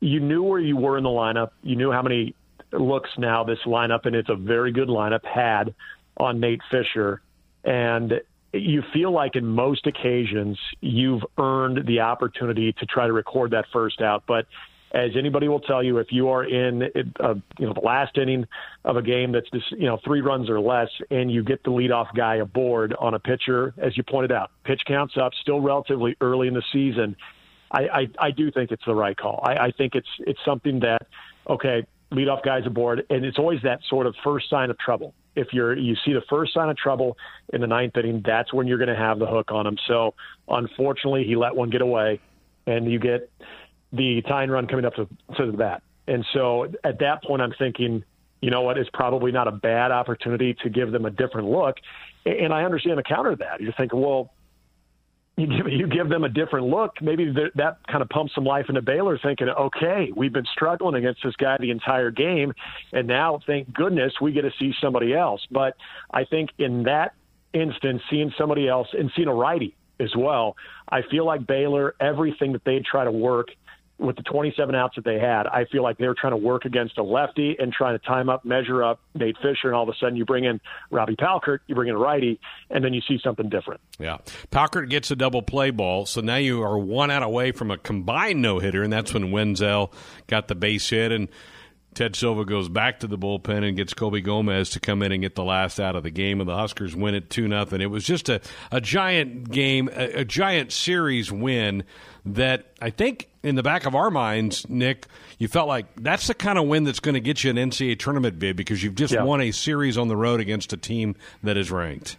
You knew where you were in the lineup. You knew how many looks now this lineup, and it's a very good lineup, had on Nate Fisher. And you feel like in most occasions you've earned the opportunity to try to record that first out. But as anybody will tell you, if you are in a, you know, the last inning of a game that's just, you know, three runs or less, and you get the leadoff guy aboard on a pitcher, as you pointed out, pitch counts up, still relatively early in the season, I, I, I do think it's the right call. I, I think it's it's something that, okay, leadoff guy's aboard, and it's always that sort of first sign of trouble. If you're, you see the first sign of trouble in the ninth inning, that's when you're going to have the hook on him. So, unfortunately, he let one get away, and you get the tying run coming up to, to the bat. And so, at that point, I'm thinking, you know what, it's probably not a bad opportunity to give them a different look. And I understand the counter to that. You're thinking, well, you give, you give them a different look. Maybe th- that kind of pumps some life into Baylor thinking, okay, we've been struggling against this guy the entire game, and now, thank goodness, we get to see somebody else. But I think in that instance, seeing somebody else and seeing a righty as well, I feel like Baylor, everything that they try to work with the twenty-seven outs that they had, I feel like they were trying to work against a lefty and trying to time up, measure up Nate Fisher, and all of a sudden you bring in Robbie Palkert, you bring in a righty, and then you see something different. Yeah. Palkert gets a double play ball, so now you are one out away from a combined no-hitter, and that's when Wenzel got the base hit, and Ted Silva goes back to the bullpen and gets Kobe Gomez to come in and get the last out of the game, and the Huskers win it two nothing. It was just a, a giant game, a, a giant series win that I think in the back of our minds, Nick, you felt like that's the kind of win that's going to get you an N C A A tournament bid, because you've just yeah. won a series on the road against a team that is ranked.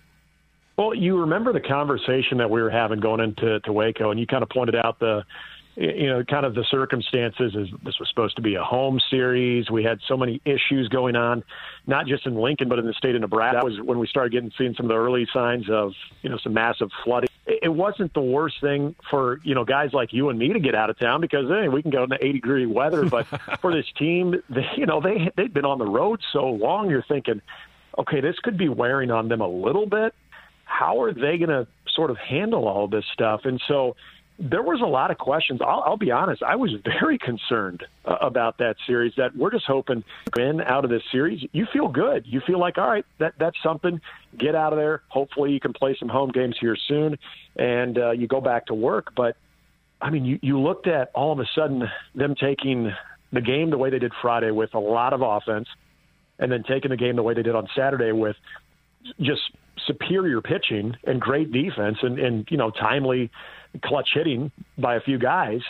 Well, you remember the conversation that we were having going into to Waco, and you kind of pointed out the – you know, kind of the circumstances is this was supposed to be a home series. We had so many issues going on, not just in Lincoln, but in the state of Nebraska. That was when we started getting, seeing some of the early signs of, you know, some massive flooding. It wasn't the worst thing for, you know, guys like you and me to get out of town, because hey, we can go into eighty degree weather. But for this team, they, you know, they, they've been on the road so long, you're thinking, okay, this could be wearing on them a little bit. How are they going to sort of handle all this stuff? And so, there was a lot of questions. I'll, I'll be honest. I was very concerned uh, about that series, that we're just hoping in out of this series, you feel good. You feel like, all right, that that's something. Get out of there. Hopefully you can play some home games here soon and uh, you go back to work. But, I mean, you, you looked at all of a sudden them taking the game the way they did Friday with a lot of offense and then taking the game the way they did on Saturday with just superior pitching and great defense and, and, you know, timely clutch hitting by a few guys.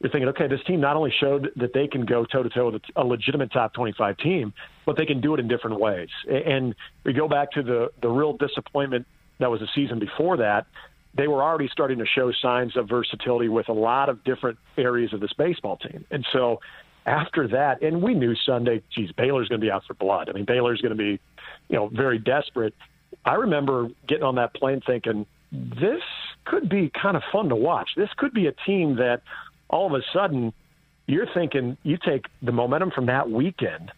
You're thinking, okay, this team not only showed that they can go toe-to-toe with a legitimate top twenty-five team, but they can do it in different ways. And we go back to the, the real disappointment that was the season before that. They were already starting to show signs of versatility with a lot of different areas of this baseball team. And so after that, and we knew Sunday, geez, Baylor's going to be out for blood. I mean, Baylor's going to be, you know, very desperate. I remember getting on that plane thinking, this could be kind of fun to watch. This could be a team that all of a sudden you're thinking you take the momentum from that weekend.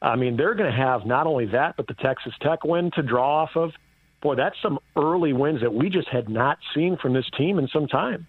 I mean, they're going to have not only that, but the Texas Tech win to draw off of. Boy, that's some early wins that we just had not seen from this team in some time.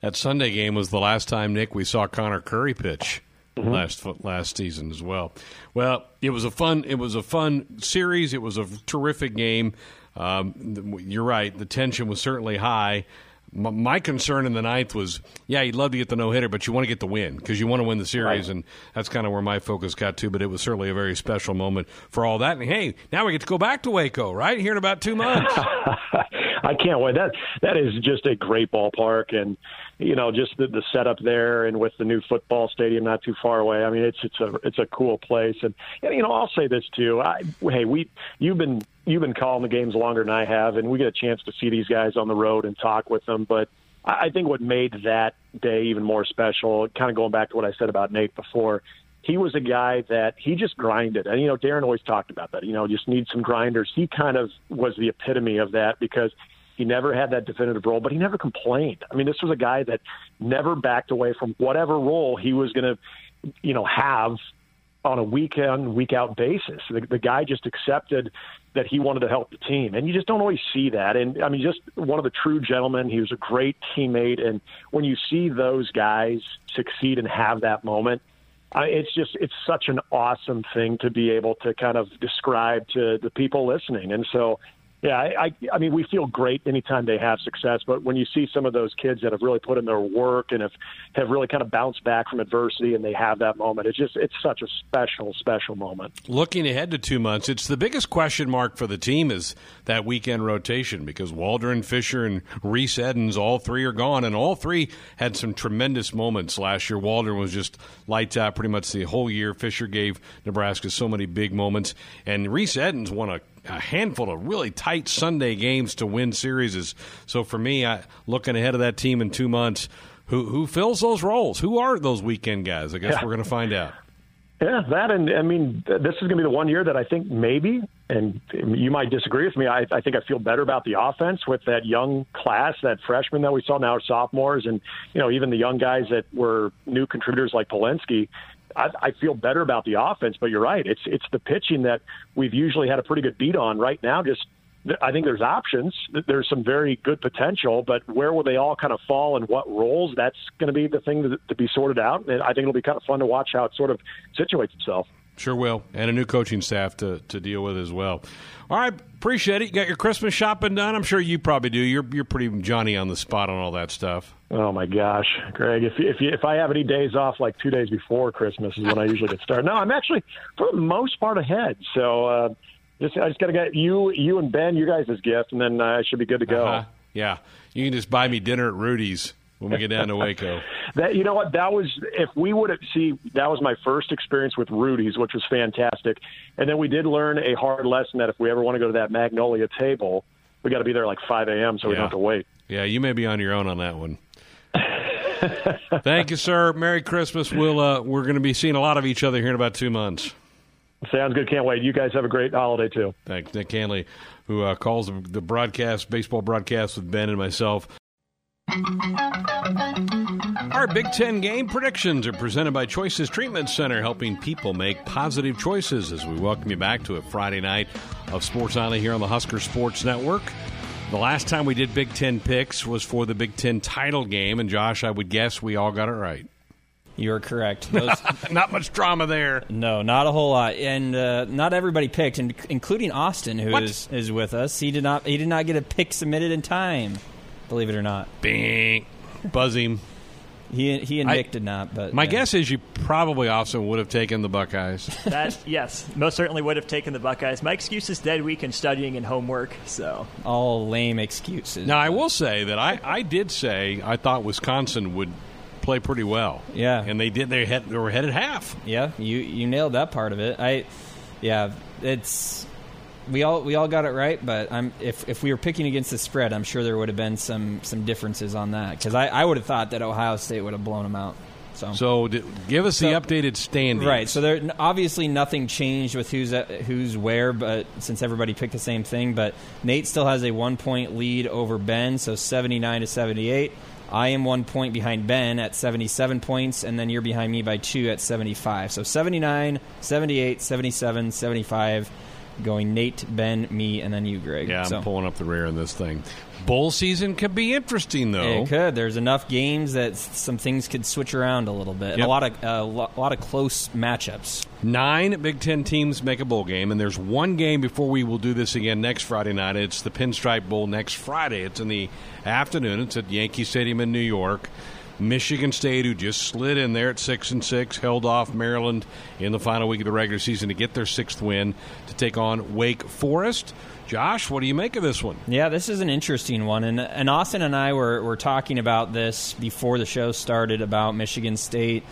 That Sunday game was the last time, Nick, we saw Connor Curry pitch. Mm-hmm. Last last season as well. Well, it was a fun it was a fun series. It was a terrific game. Um, you're right. The tension was certainly high. M- my concern in the ninth was, yeah, you'd love to get the no hitter, but you want to get the win because you want to win the series, right. And that's kind of where my focus got to. But it was certainly a very special moment for all that. And hey, now we get to go back to Waco, right? Here in about two months. I can't wait. That that is just a great ballpark, and you know, just the, the setup there, and with the new football stadium not too far away. I mean, it's it's a it's a cool place, and, and you know, I'll say this too. I, hey, we you've been you've been calling the games longer than I have, and we get a chance to see these guys on the road and talk with them. But I, I think what made that day even more special, kind of going back to what I said about Nate before, he was a guy that he just grinded, and you know, Darren always talked about that. You know, just need some grinders. He kind of was the epitome of that because he never had that definitive role, but he never complained. I mean, this was a guy that never backed away from whatever role he was going to, you know, have on a week-in, week-out basis. The, the guy just accepted that he wanted to help the team, and you just don't always see that. And, I mean, just one of the true gentlemen. He was a great teammate, and when you see those guys succeed and have that moment, I, it's just it's such an awesome thing to be able to kind of describe to the people listening. And so – Yeah, I, I, I mean, we feel great anytime they have success, but when you see some of those kids that have really put in their work and have, have really kind of bounced back from adversity and they have that moment, it's just it's such a special, special moment. Looking ahead to two months, it's the biggest question mark for the team is that weekend rotation because Waldron, Fisher, and Reese Edens, all three are gone, and all three had some tremendous moments last year. Waldron was just lights out pretty much the whole year. Fisher gave Nebraska so many big moments, and Reese Edens won a a handful of really tight Sunday games to win series. So for me, I, looking ahead of that team in two months, who who fills those roles? Who are those weekend guys? I guess yeah. We're going to find out. Yeah, that, and I mean, this is going to be the one year that I think maybe, and you might disagree with me, I, I think I feel better about the offense with that young class, that freshman that we saw, now are sophomores, and you know, even the young guys that were new contributors like Polensky. I, I feel better about the offense, but you're right. It's it's the pitching that we've usually had a pretty good beat on right now. Just I think there's options. There's some very good potential, but where will they all kind of fall and what roles? That's going to be the thing to, to be sorted out. And I think it'll be kind of fun to watch how it sort of situates itself. Sure will. And a new coaching staff to, to deal with as well. All right. Appreciate it. You got your Christmas shopping done? I'm sure you probably do. You're you're pretty Johnny on the spot on all that stuff. Oh, my gosh, Greg. If if you, if I have any days off, like two days before Christmas is when I usually get started. No, I'm actually, for the most part, ahead. So uh, just I just got to get you you and Ben, you guys' gift, and then I uh, should be good to go. Uh-huh. Yeah. You can just buy me dinner at Rudy's when we get down to Waco. That, you know what, that was, if we would have, see, that was my first experience with Rudy's, which was fantastic. And then we did learn a hard lesson that if we ever want to go to that Magnolia table, we got to be there like five a.m. so yeah. We don't have to wait. Yeah, you may be on your own on that one. Thank you, sir. Merry Christmas. We'll, uh, we're going to be seeing a lot of each other here in about two months. Sounds good. Can't wait. You guys have a great holiday, too. Thanks. Nick Hanley, who uh, calls the broadcast, baseball broadcast with Ben and myself. Our Big Ten game predictions are presented by Choices Treatment Center, helping people make positive choices as we welcome you back to a Friday night of Sports Island here on the Husker Sports Network. The last time we did Big Ten picks was for the Big Ten title game, and Josh, I would guess we all got it right. You're correct. Those, not much drama there. No, not a whole lot, and uh, not everybody picked, and including Austin, who is, is with us. He did not. He did not get a pick submitted in time. Believe it or not. Bing, buzz him. He he and Nick I, did not. But my yeah. guess is you probably also would have taken the Buckeyes. That yes, most certainly would have taken the Buckeyes. My excuse is dead week and studying and homework. So all lame excuses. Now I will say that I, I did say I thought Wisconsin would play pretty well. Yeah, and they did. They had they were headed half. Yeah, you you nailed that part of it. I yeah, it's we all we all got it right. But I'm if if we were picking against the spread, I'm sure there would have been some some differences on that because I, I would have thought that Ohio State would have blown them out. So so did, give us so, the updated standings. Right. So there obviously nothing changed with who's at, who's where, but since everybody picked the same thing, but Nate still has a one point lead over Ben, so seventy-nine to seventy-eight. I am one point behind Ben at seventy-seven points, and then you're behind me by two at seventy-five. So seventy-nine, seventy-eight, seventy-seven, seventy-five, going Nate, Ben, me, and then you, Greg. Yeah, I'm so. pulling up the rear in this thing. Bowl season could be interesting, though. It could. There's enough games that some things could switch around a little bit. Yep. And a lot of uh, lo- a lot of close matchups. Nine Big Ten teams make a bowl game, and there's one game before we will do this again next Friday night. It's the Pinstripe Bowl next Friday. It's in the afternoon. It's at Yankee Stadium in New York. Michigan State, who just slid in there at six and six, held off Maryland in the final week of the regular season to get their sixth win to take on Wake Forest. Josh, what do you make of this one? Yeah, this is an interesting one. And, and Austin and I were, were talking about this before the show started about Michigan State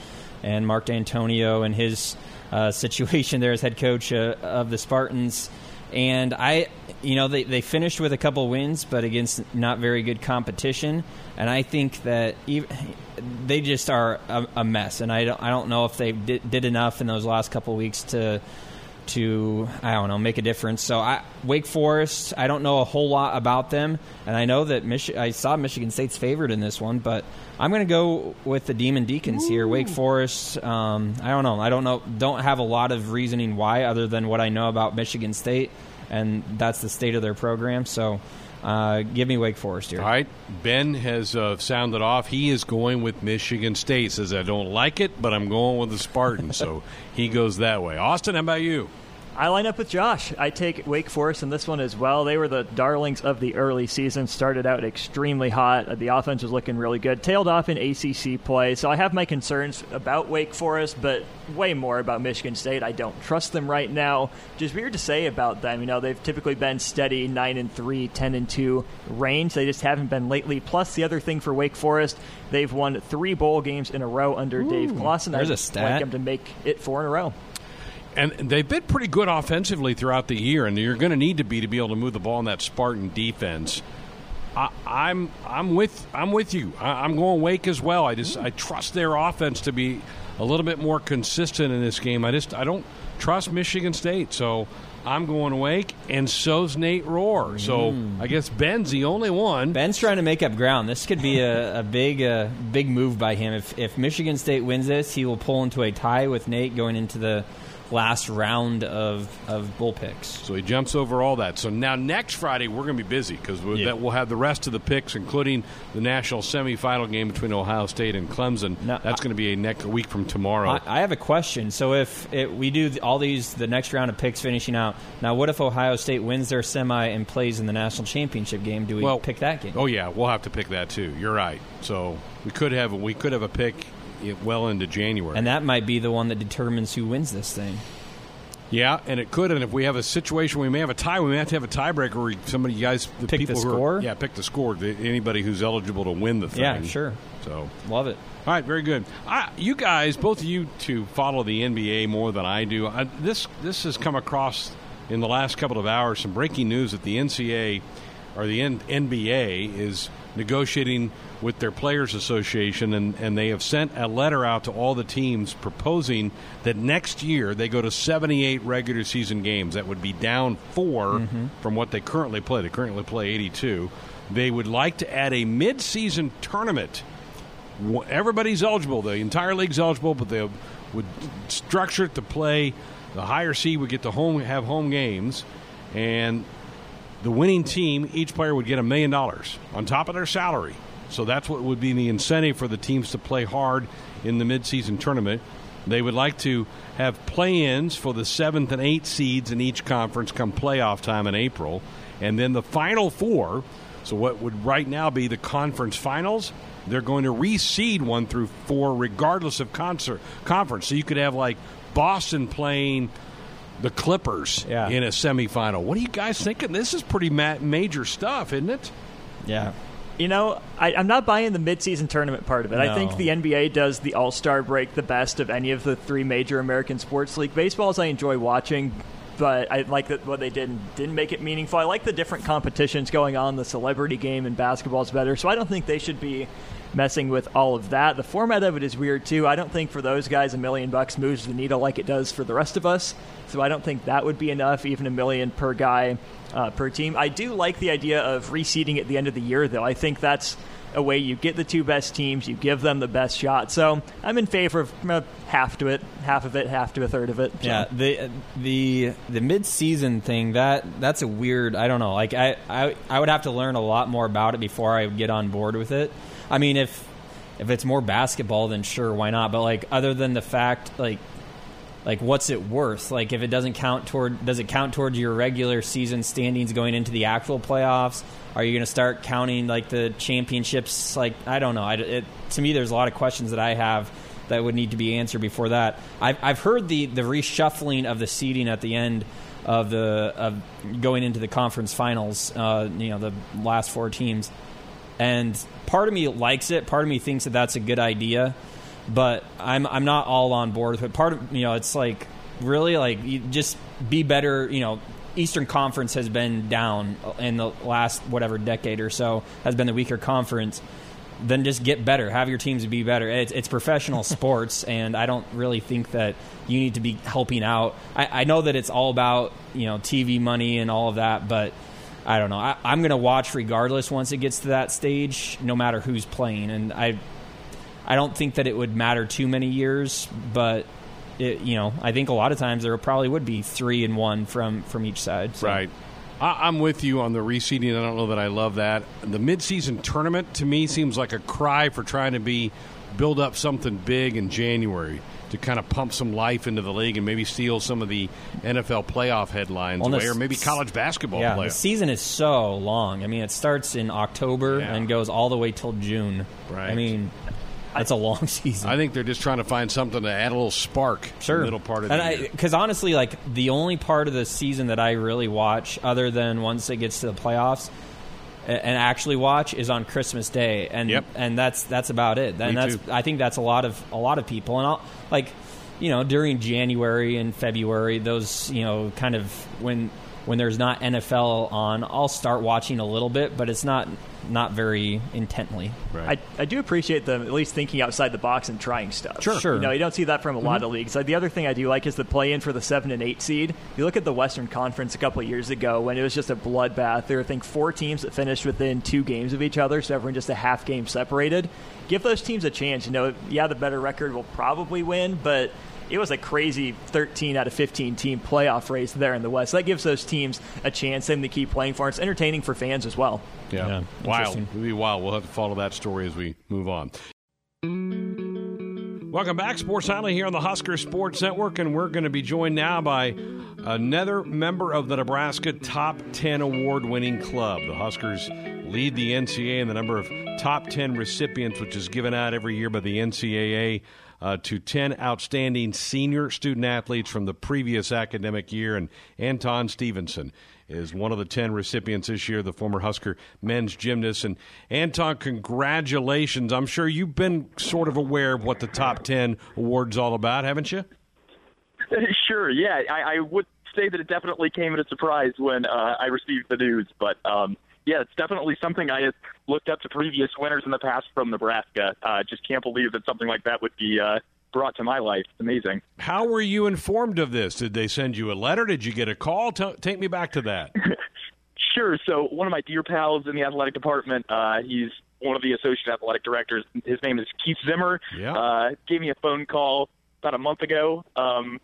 and Mark D'Antonio and his uh, situation there as head coach uh, of the Spartans. And I, you know, they, they finished with a couple wins, but against not very good competition. And I think that even, they just are a, a mess. And I don't, I don't know if they did, did enough in those last couple weeks to, to I don't know, make a difference. So I, Wake Forest, I don't know a whole lot about them. And I know that Mich- I saw Michigan State's favored in this one, but I'm going to go with the Demon Deacons Ooh. here. Wake Forest, um, I don't know. I don't know. Don't have a lot of reasoning why other than what I know about Michigan State, and that's the state of their program. So uh, give me Wake Forest here. All right. Ben has uh, sounded off. He is going with Michigan State. Says, I don't like it, but I'm going with the Spartans. So he goes that way. Austin, how about you? I line up with Josh. I take Wake Forest in this one as well. They were the darlings of the early season. Started out extremely hot. The offense was looking really good. Tailed off in A C C play. So I have my concerns about Wake Forest, but way more about Michigan State. I don't trust them right now. Just weird to say about them. You know, they've typically been steady nine and three, ten and two range. They just haven't been lately. Plus, the other thing for Wake Forest, they've won three bowl games in a row under Ooh, Dave Clawson. There's a stat. I'd like them to make it four in a row. And they've been pretty good offensively throughout the year, and you're going to need to be to be able to move the ball in that Spartan defense. I, I'm I'm with I'm with you. I, I'm going Wake as well. I just I trust their offense to be a little bit more consistent in this game. I just I don't trust Michigan State, so I'm going Wake, and so's Nate Rohr. So mm. I guess Ben's the only one. Ben's trying to make up ground. This could be a, a big a big move by him. If if Michigan State wins this, he will pull into a tie with Nate going into the last round of, of bull picks. So he jumps over all that. So now next Friday we're going to be busy because we'll, yeah. we'll have the rest of the picks, including the national semifinal game between Ohio State and Clemson. Now, That's I, going to be a next week from tomorrow. I, I have a question. So if it, we do all these, the next round of picks finishing out, now what if Ohio State wins their semi and plays in the national championship game? Do we well, pick that game? Oh, yeah. We'll have to pick that, too. You're right. So we could have, we could have a pick well into January. And that might be the one that determines who wins this thing. Yeah, and it could. And if we have a situation, we may have a tie. We may have to have a tiebreaker where somebody, guys, the pick people the who score. Are, yeah, pick the score. Anybody who's eligible to win the thing. Yeah, sure. So love it. All right, very good. I, you guys, both of you, two follow the N B A more than I do. I, this this has come across in the last couple of hours. Some breaking news that the N C A A or the N B A is negotiating with their Players Association, and, and they have sent a letter out to all the teams proposing that next year they go to seventy-eight regular season games. That would be down four mm-hmm. from what they currently play. They currently play eighty-two. They would like to add a mid-season tournament. Everybody's eligible. The entire league's eligible, but they would structure it to play. The higher seed would get to home have home games, and the winning team, each player would get a million dollars on top of their salary. So that's what would be the incentive for the teams to play hard in the midseason tournament. They would like to have play-ins for the seventh and eighth seeds in each conference come playoff time in April. And then the Final Four, so what would right now be the conference finals, they're going to reseed one through four regardless of concert, conference. So you could have, like, Boston playing the Clippers yeah. in a semifinal. What are you guys thinking? This is pretty ma- major stuff, isn't it? Yeah. You know, I, I'm not buying the midseason tournament part of it. No. I think the N B A does the All-Star break the best of any of the three major American sports league. Baseballs I enjoy watching, but I like that what they did and didn't make it meaningful. I like the different competitions going on. The celebrity game in basketball is better, so I don't think they should be messing with all of that. The format of it is weird, too. I don't think for those guys a million bucks moves the needle like it does for the rest of us, so I don't think that would be enough, even a million per guy. Uh, per team. I do like the idea of reseeding at the end of the year, though. I think that's a way you get the two best teams, you give them the best shot. So I'm in favor of uh, half to it, half of it, half to a third of it. So. Yeah, the the the mid-season thing, that that's a weird, I don't know. Like I, I I would have to learn a lot more about it before I would get on board with it. I mean, if if it's more basketball, then sure, why not? But like other than the fact, like. Like, what's it worth? Like, if it doesn't count toward, does it count toward your regular season standings going into the actual playoffs? Are you going to start counting, like, the championships? Like, I don't know. I, it, to me, there's a lot of questions that I have that would need to be answered before that. I've, I've heard the, the reshuffling of the seeding at the end of the of going into the conference finals, uh, you know, the last four teams. And part of me likes it. Part of me thinks that that's a good idea. But I'm I'm not all on board with it. Part of, you know, it's like, really? Like, you just be better. You know, Eastern Conference has been down in the last, whatever, decade or so, has been the weaker conference. Then just get better. Have your teams be better. It's, it's professional sports, and I don't really think that you need to be helping out. I, I know that it's all about, you know, T V money and all of that, but I don't know. I, I'm going to watch regardless once it gets to that stage, no matter who's playing. And I... I don't think that it would matter too many years, but it, you know, I think a lot of times there probably would be three and one from, from each side. So. Right. I, I'm with you on the reseeding. I don't know that I love that. The midseason tournament to me seems like a cry for trying to be build up something big in January to kind of pump some life into the league and maybe steal some of the N F L playoff headlines well, away, or maybe college basketball. Yeah, playoff. The season is so long. I mean, it starts in October yeah. and goes all the way till June. Right. I mean. That's a long season. I think they're just trying to find something to add a little spark sure. in the middle part of the and year. Because honestly, like, the only part of the season that I really watch, other than once it gets to the playoffs, and actually watch, is on Christmas Day, and yep. and that's that's about it. And Me that's too. I think that's a lot of a lot of people, and I'll, like, you know, during January and February, those, you know, kind of when when there's not N F L on, I'll start watching a little bit, but it's not. Not very intently. Right. I, I do appreciate them at least thinking outside the box and trying stuff. Sure, sure. You know, you don't see that from a mm-hmm. lot of leagues. Like, the other thing I do like is the play-in for the seven and eight seed. You look at the Western Conference a couple of years ago when it was just a bloodbath. There were, I think, four teams that finished within two games of each other, so everyone just a half game separated. Give those teams a chance. You know, yeah, the better record will probably win, but it was a crazy thirteen out of fifteen team playoff race there in the West. So that gives those teams a chance and to keep playing for it. It's entertaining for fans as well. Yeah. yeah. Wow. It'll be wild. We'll have to follow that story as we move on. Welcome back. Sports Island here on the Husker Sports Network, and we're going to be joined now by another member of the Nebraska Top ten award-winning club. The Huskers lead the N C A A in the number of top ten recipients, which is given out every year by the N C A A. Uh, to ten outstanding senior student-athletes from the previous academic year, and Anton Stephenson is one of the ten recipients this year, the former Husker men's gymnast. And Anton, congratulations. I'm sure you've been sort of aware of what the top ten award's all about, haven't you? Sure, yeah. I, I would say that it definitely came at a surprise when uh, I received the news, but um, yeah, it's definitely something I have looked up to previous winners in the past from Nebraska. Uh, just can't believe that something like that would be uh, brought to my life. It's amazing. How were you informed of this? Did they send you a letter? Did you get a call? T- take me back to that. Sure. So one of my dear pals in the athletic department, uh, he's one of the associate athletic directors. His name is Keith Zimmer. Yeah. Uh, gave me a phone call about a month ago um,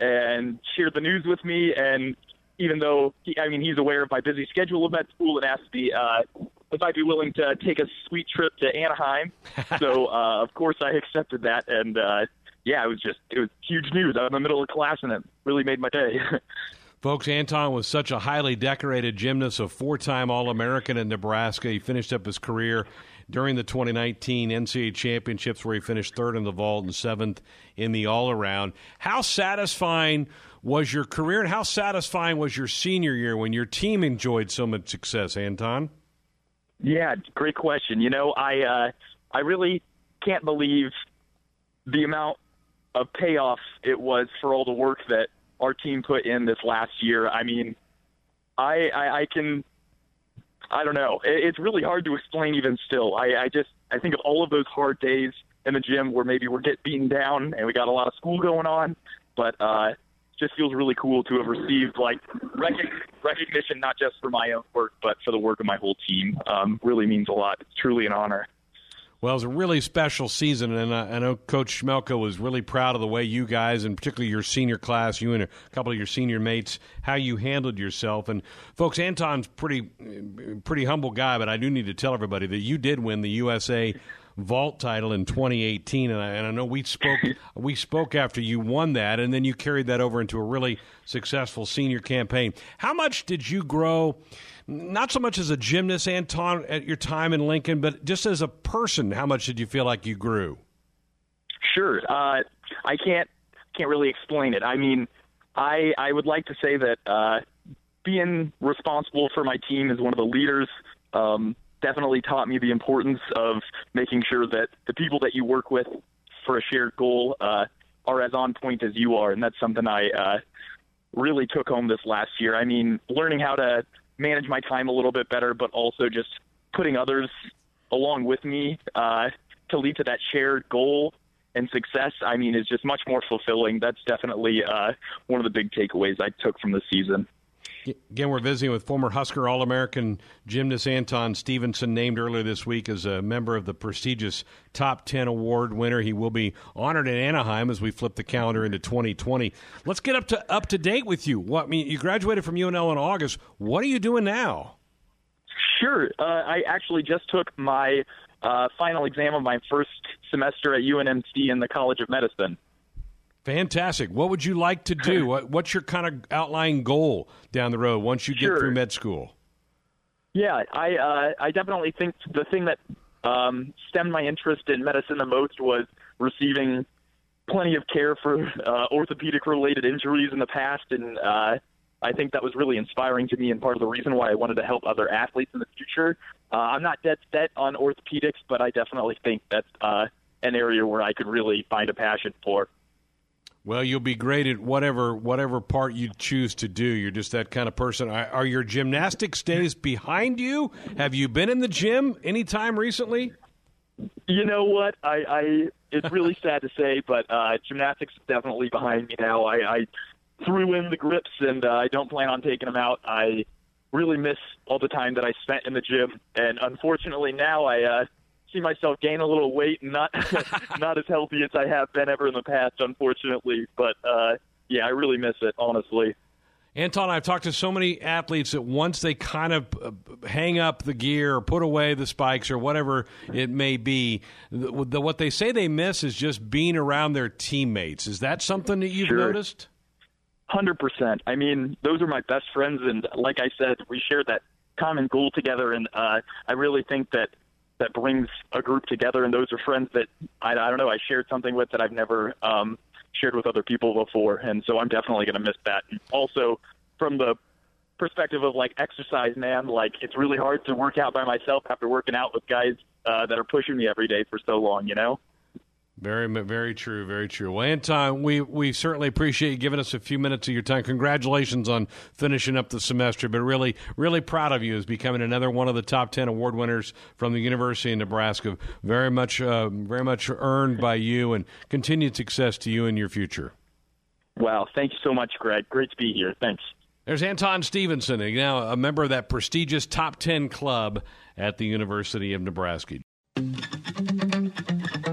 and shared the news with me, and even though, he, I mean, he's aware of my busy schedule about school and asked me uh, if I'd be willing to take a sweet trip to Anaheim. So, uh, of course, I accepted that. And, uh, yeah, it was just it was huge news. I was in the middle of class, and it really made my day. Folks, Anton was such a highly decorated gymnast, a four-time All-American in Nebraska. He finished up his career during the twenty nineteen N C A A Championships, where he finished third in the vault and seventh in the all-around. How satisfying was your career, and how satisfying was your senior year when your team enjoyed so much success, Anton? Yeah, great question. You know, I uh, I really can't believe the amount of payoff it was for all the work that our team put in this last year. I mean, I, I, I can, I don't know. It, it's really hard to explain even still. I, I just, I think of all of those hard days in the gym where maybe we're getting beaten down and we got a lot of school going on, but uh, just feels really cool to have received like recognition, not just for my own work, but for the work of my whole team. Um, really means a lot. It's truly an honor. Well, it was a really special season, and I know Coach Schmelka was really proud of the way you guys, and particularly your senior class, you and a couple of your senior mates, how you handled yourself. And, folks, Anton's pretty pretty humble guy, but I do need to tell everybody that you did win the U S A vault title in twenty eighteen, and I, and I know we spoke we spoke after you won that, and then you carried that over into a really successful senior campaign. How much did you grow, not so much as a gymnast, Anton, at your time in Lincoln, but just as a person? How much did you feel like you grew? Sure. Uh, I can't can't really explain it. I mean, I I would like to say that uh, being responsible for my team as one of the leaders um definitely taught me the importance of making sure that the people that you work with for a shared goal uh, are as on point as you are. And that's something I uh, really took home this last year. I mean, learning how to manage my time a little bit better, but also just putting others along with me uh, to lead to that shared goal and success, I mean, is just much more fulfilling. That's definitely uh, one of the big takeaways I took from the season. Again, we're visiting with former Husker All-American gymnast Anton Stephenson, named earlier this week as a member of the prestigious Top ten Award winner. He will be honored in Anaheim as we flip the calendar into twenty twenty. Let's get up to up to date with you. What, I mean, you graduated from U N L in August. What are you doing now? Sure. Uh, I actually just took my uh, final exam of my first semester at U N M C in the College of Medicine. Fantastic. What would you like to do? What's your kind of outline goal down the road once you get sure. through med school? Yeah, I uh, I definitely think the thing that um, stemmed my interest in medicine the most was receiving plenty of care for uh, orthopedic-related injuries in the past, and uh, I think that was really inspiring to me and part of the reason why I wanted to help other athletes in the future. Uh, I'm not dead set on orthopedics, but I definitely think that's uh, an area where I could really find a passion for. Well, you'll be great at whatever whatever part you choose to do. You're just that kind of person. Are your gymnastics days behind you? Have you been in the gym any time recently? You know what? I, I it's really sad to say, but uh, gymnastics is definitely behind me now. I, I threw in the grips, and uh, I don't plan on taking them out. I really miss all the time that I spent in the gym, and unfortunately now I uh, – see myself gain a little weight and not not as healthy as I have been ever in the past, unfortunately. But, uh, yeah, I really miss it, honestly. Anton, I've talked to so many athletes that once they kind of hang up the gear or put away the spikes or whatever it may be, the, the, what they say they miss is just being around their teammates. Is that something that you've sure. noticed? one hundred percent. I mean, those are my best friends, and like I said, we share that common goal together, and uh, I really think that that brings a group together, and those are friends that, I, I don't know, I shared something with that I've never um, shared with other people before, and so I'm definitely going to miss that. And also, from the perspective of, like, exercise, man, like, it's really hard to work out by myself after working out with guys uh, that are pushing me every day for so long, you know? Very, very true, very true. Well, Anton, we, we certainly appreciate you giving us a few minutes of your time. Congratulations on finishing up the semester, but really, really proud of you as becoming another one of the top ten award winners from the University of Nebraska. Very much, uh, very much earned by you, and continued success to you in your future. Wow, thank you so much, Greg. Great to be here. Thanks. There's Anton Stephenson, now a member of that prestigious top ten club at the University of Nebraska.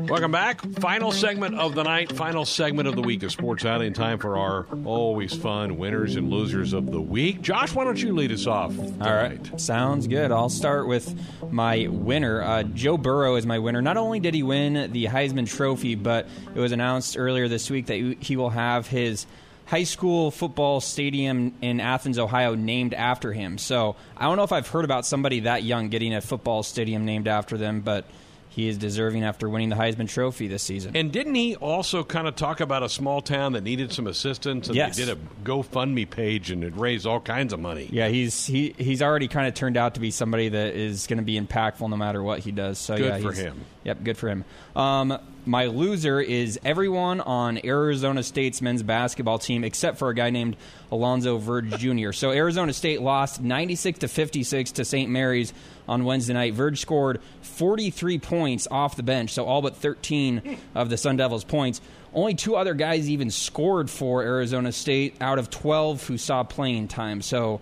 Welcome back. Final segment of the night, final segment of the week of Sports Alley, in time for our always fun winners and losers of the week. Josh, why don't you lead us off tonight? All right. Sounds good. I'll start with my winner. Uh, Joe Burrow is my winner. Not only did he win the Heisman Trophy, but it was announced earlier this week that he will have his high school football stadium in Athens, Ohio, named after him. So I don't know if I've heard about somebody that young getting a football stadium named after them, but he is deserving after winning the Heisman Trophy this season. And didn't he also kind of talk about a small town that needed some assistance? And yes. They did a GoFundMe page, and it raised all kinds of money. Yeah, he's he he's already kind of turned out to be somebody that is going to be impactful no matter what he does. So good yeah, for him. Yep, good for him. Um, My loser is everyone on Arizona State's men's basketball team except for a guy named Alonzo Verge Junior So Arizona State lost ninety-six to fifty-six to Saint Mary's on Wednesday night. Verge scored forty-three points off the bench, so all but thirteen of the Sun Devils' points. Only two other guys even scored for Arizona State out of twelve who saw playing time. So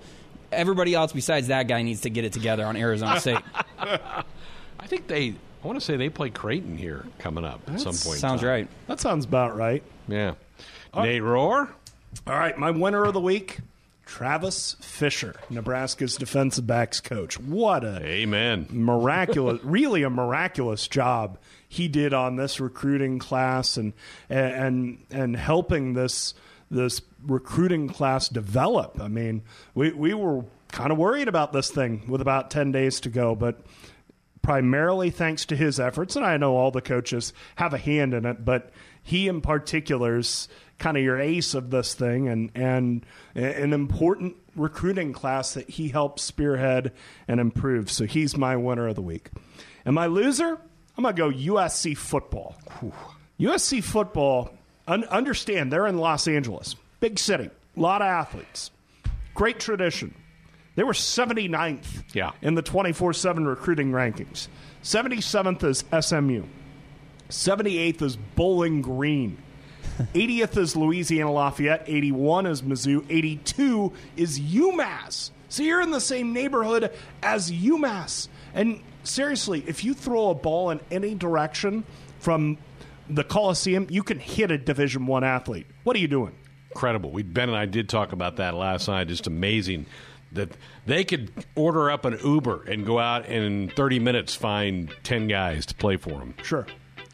everybody else besides that guy needs to get it together on Arizona State. I think they... I want to say they play Creighton here coming up that at some point. Sounds right. That sounds about right. Yeah. All Nate right. Rohr. All right, my winner of the week, Travis Fisher, Nebraska's defensive backs coach. What a Amen. miraculous, really a miraculous job he did on this recruiting class and and and helping this this recruiting class develop. I mean, we we were kind of worried about this thing with about ten days to go, but primarily thanks to his efforts, and I know all the coaches have a hand in it, but he in particular is kind of your ace of this thing and, and an important recruiting class that he helped spearhead and improve. So he's my winner of the week. And my loser, I'm going to go U S C football. Whew. U S C football, un- understand they're in Los Angeles, big city, a lot of athletes, great tradition. They were seventy-ninth yeah. in the twenty-four seven recruiting rankings. seventy-seventh is S M U. seventy-eighth is Bowling Green. eightieth is Louisiana Lafayette. eighty-one is Mizzou. eighty-two is UMass. So you're in the same neighborhood as UMass. And seriously, if you throw a ball in any direction from the Coliseum, you can hit a Division I athlete. What are you doing? Incredible. We, Ben and I did talk about that last night. Just amazing that they could order up an Uber and go out and in thirty minutes find ten guys to play for them. Sure.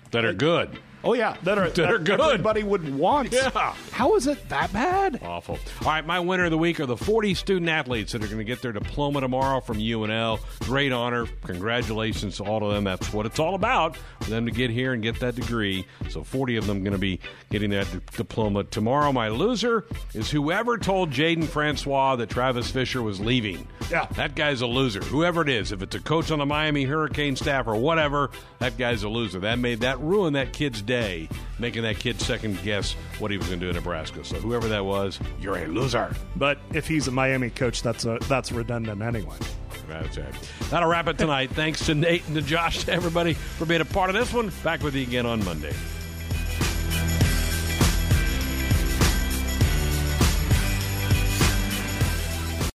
That are good. Oh, yeah. That are, that that are good. Everybody would want. Yeah. How is it that bad? Awful. All right, my winner of the week are the forty student-athletes that are going to get their diploma tomorrow from U N L. Great honor. Congratulations to all of them. That's what it's all about, for them to get here and get that degree. So forty of them going to be getting that d- diploma tomorrow. My loser is whoever told Jaden Francois that Travis Fisher was leaving. Yeah. That guy's a loser. Whoever it is, if it's a coach on the Miami Hurricane staff or whatever, that guy's a loser. That made that ruin that kid's day, making that kid second guess what he was going to do in Nebraska. So whoever that was, you're a loser. But if he's a Miami coach, that's a, that's redundant anyway. That's it. That'll wrap it tonight. Thanks to Nate and to Josh, to everybody for being a part of this one. Back with you again on Monday.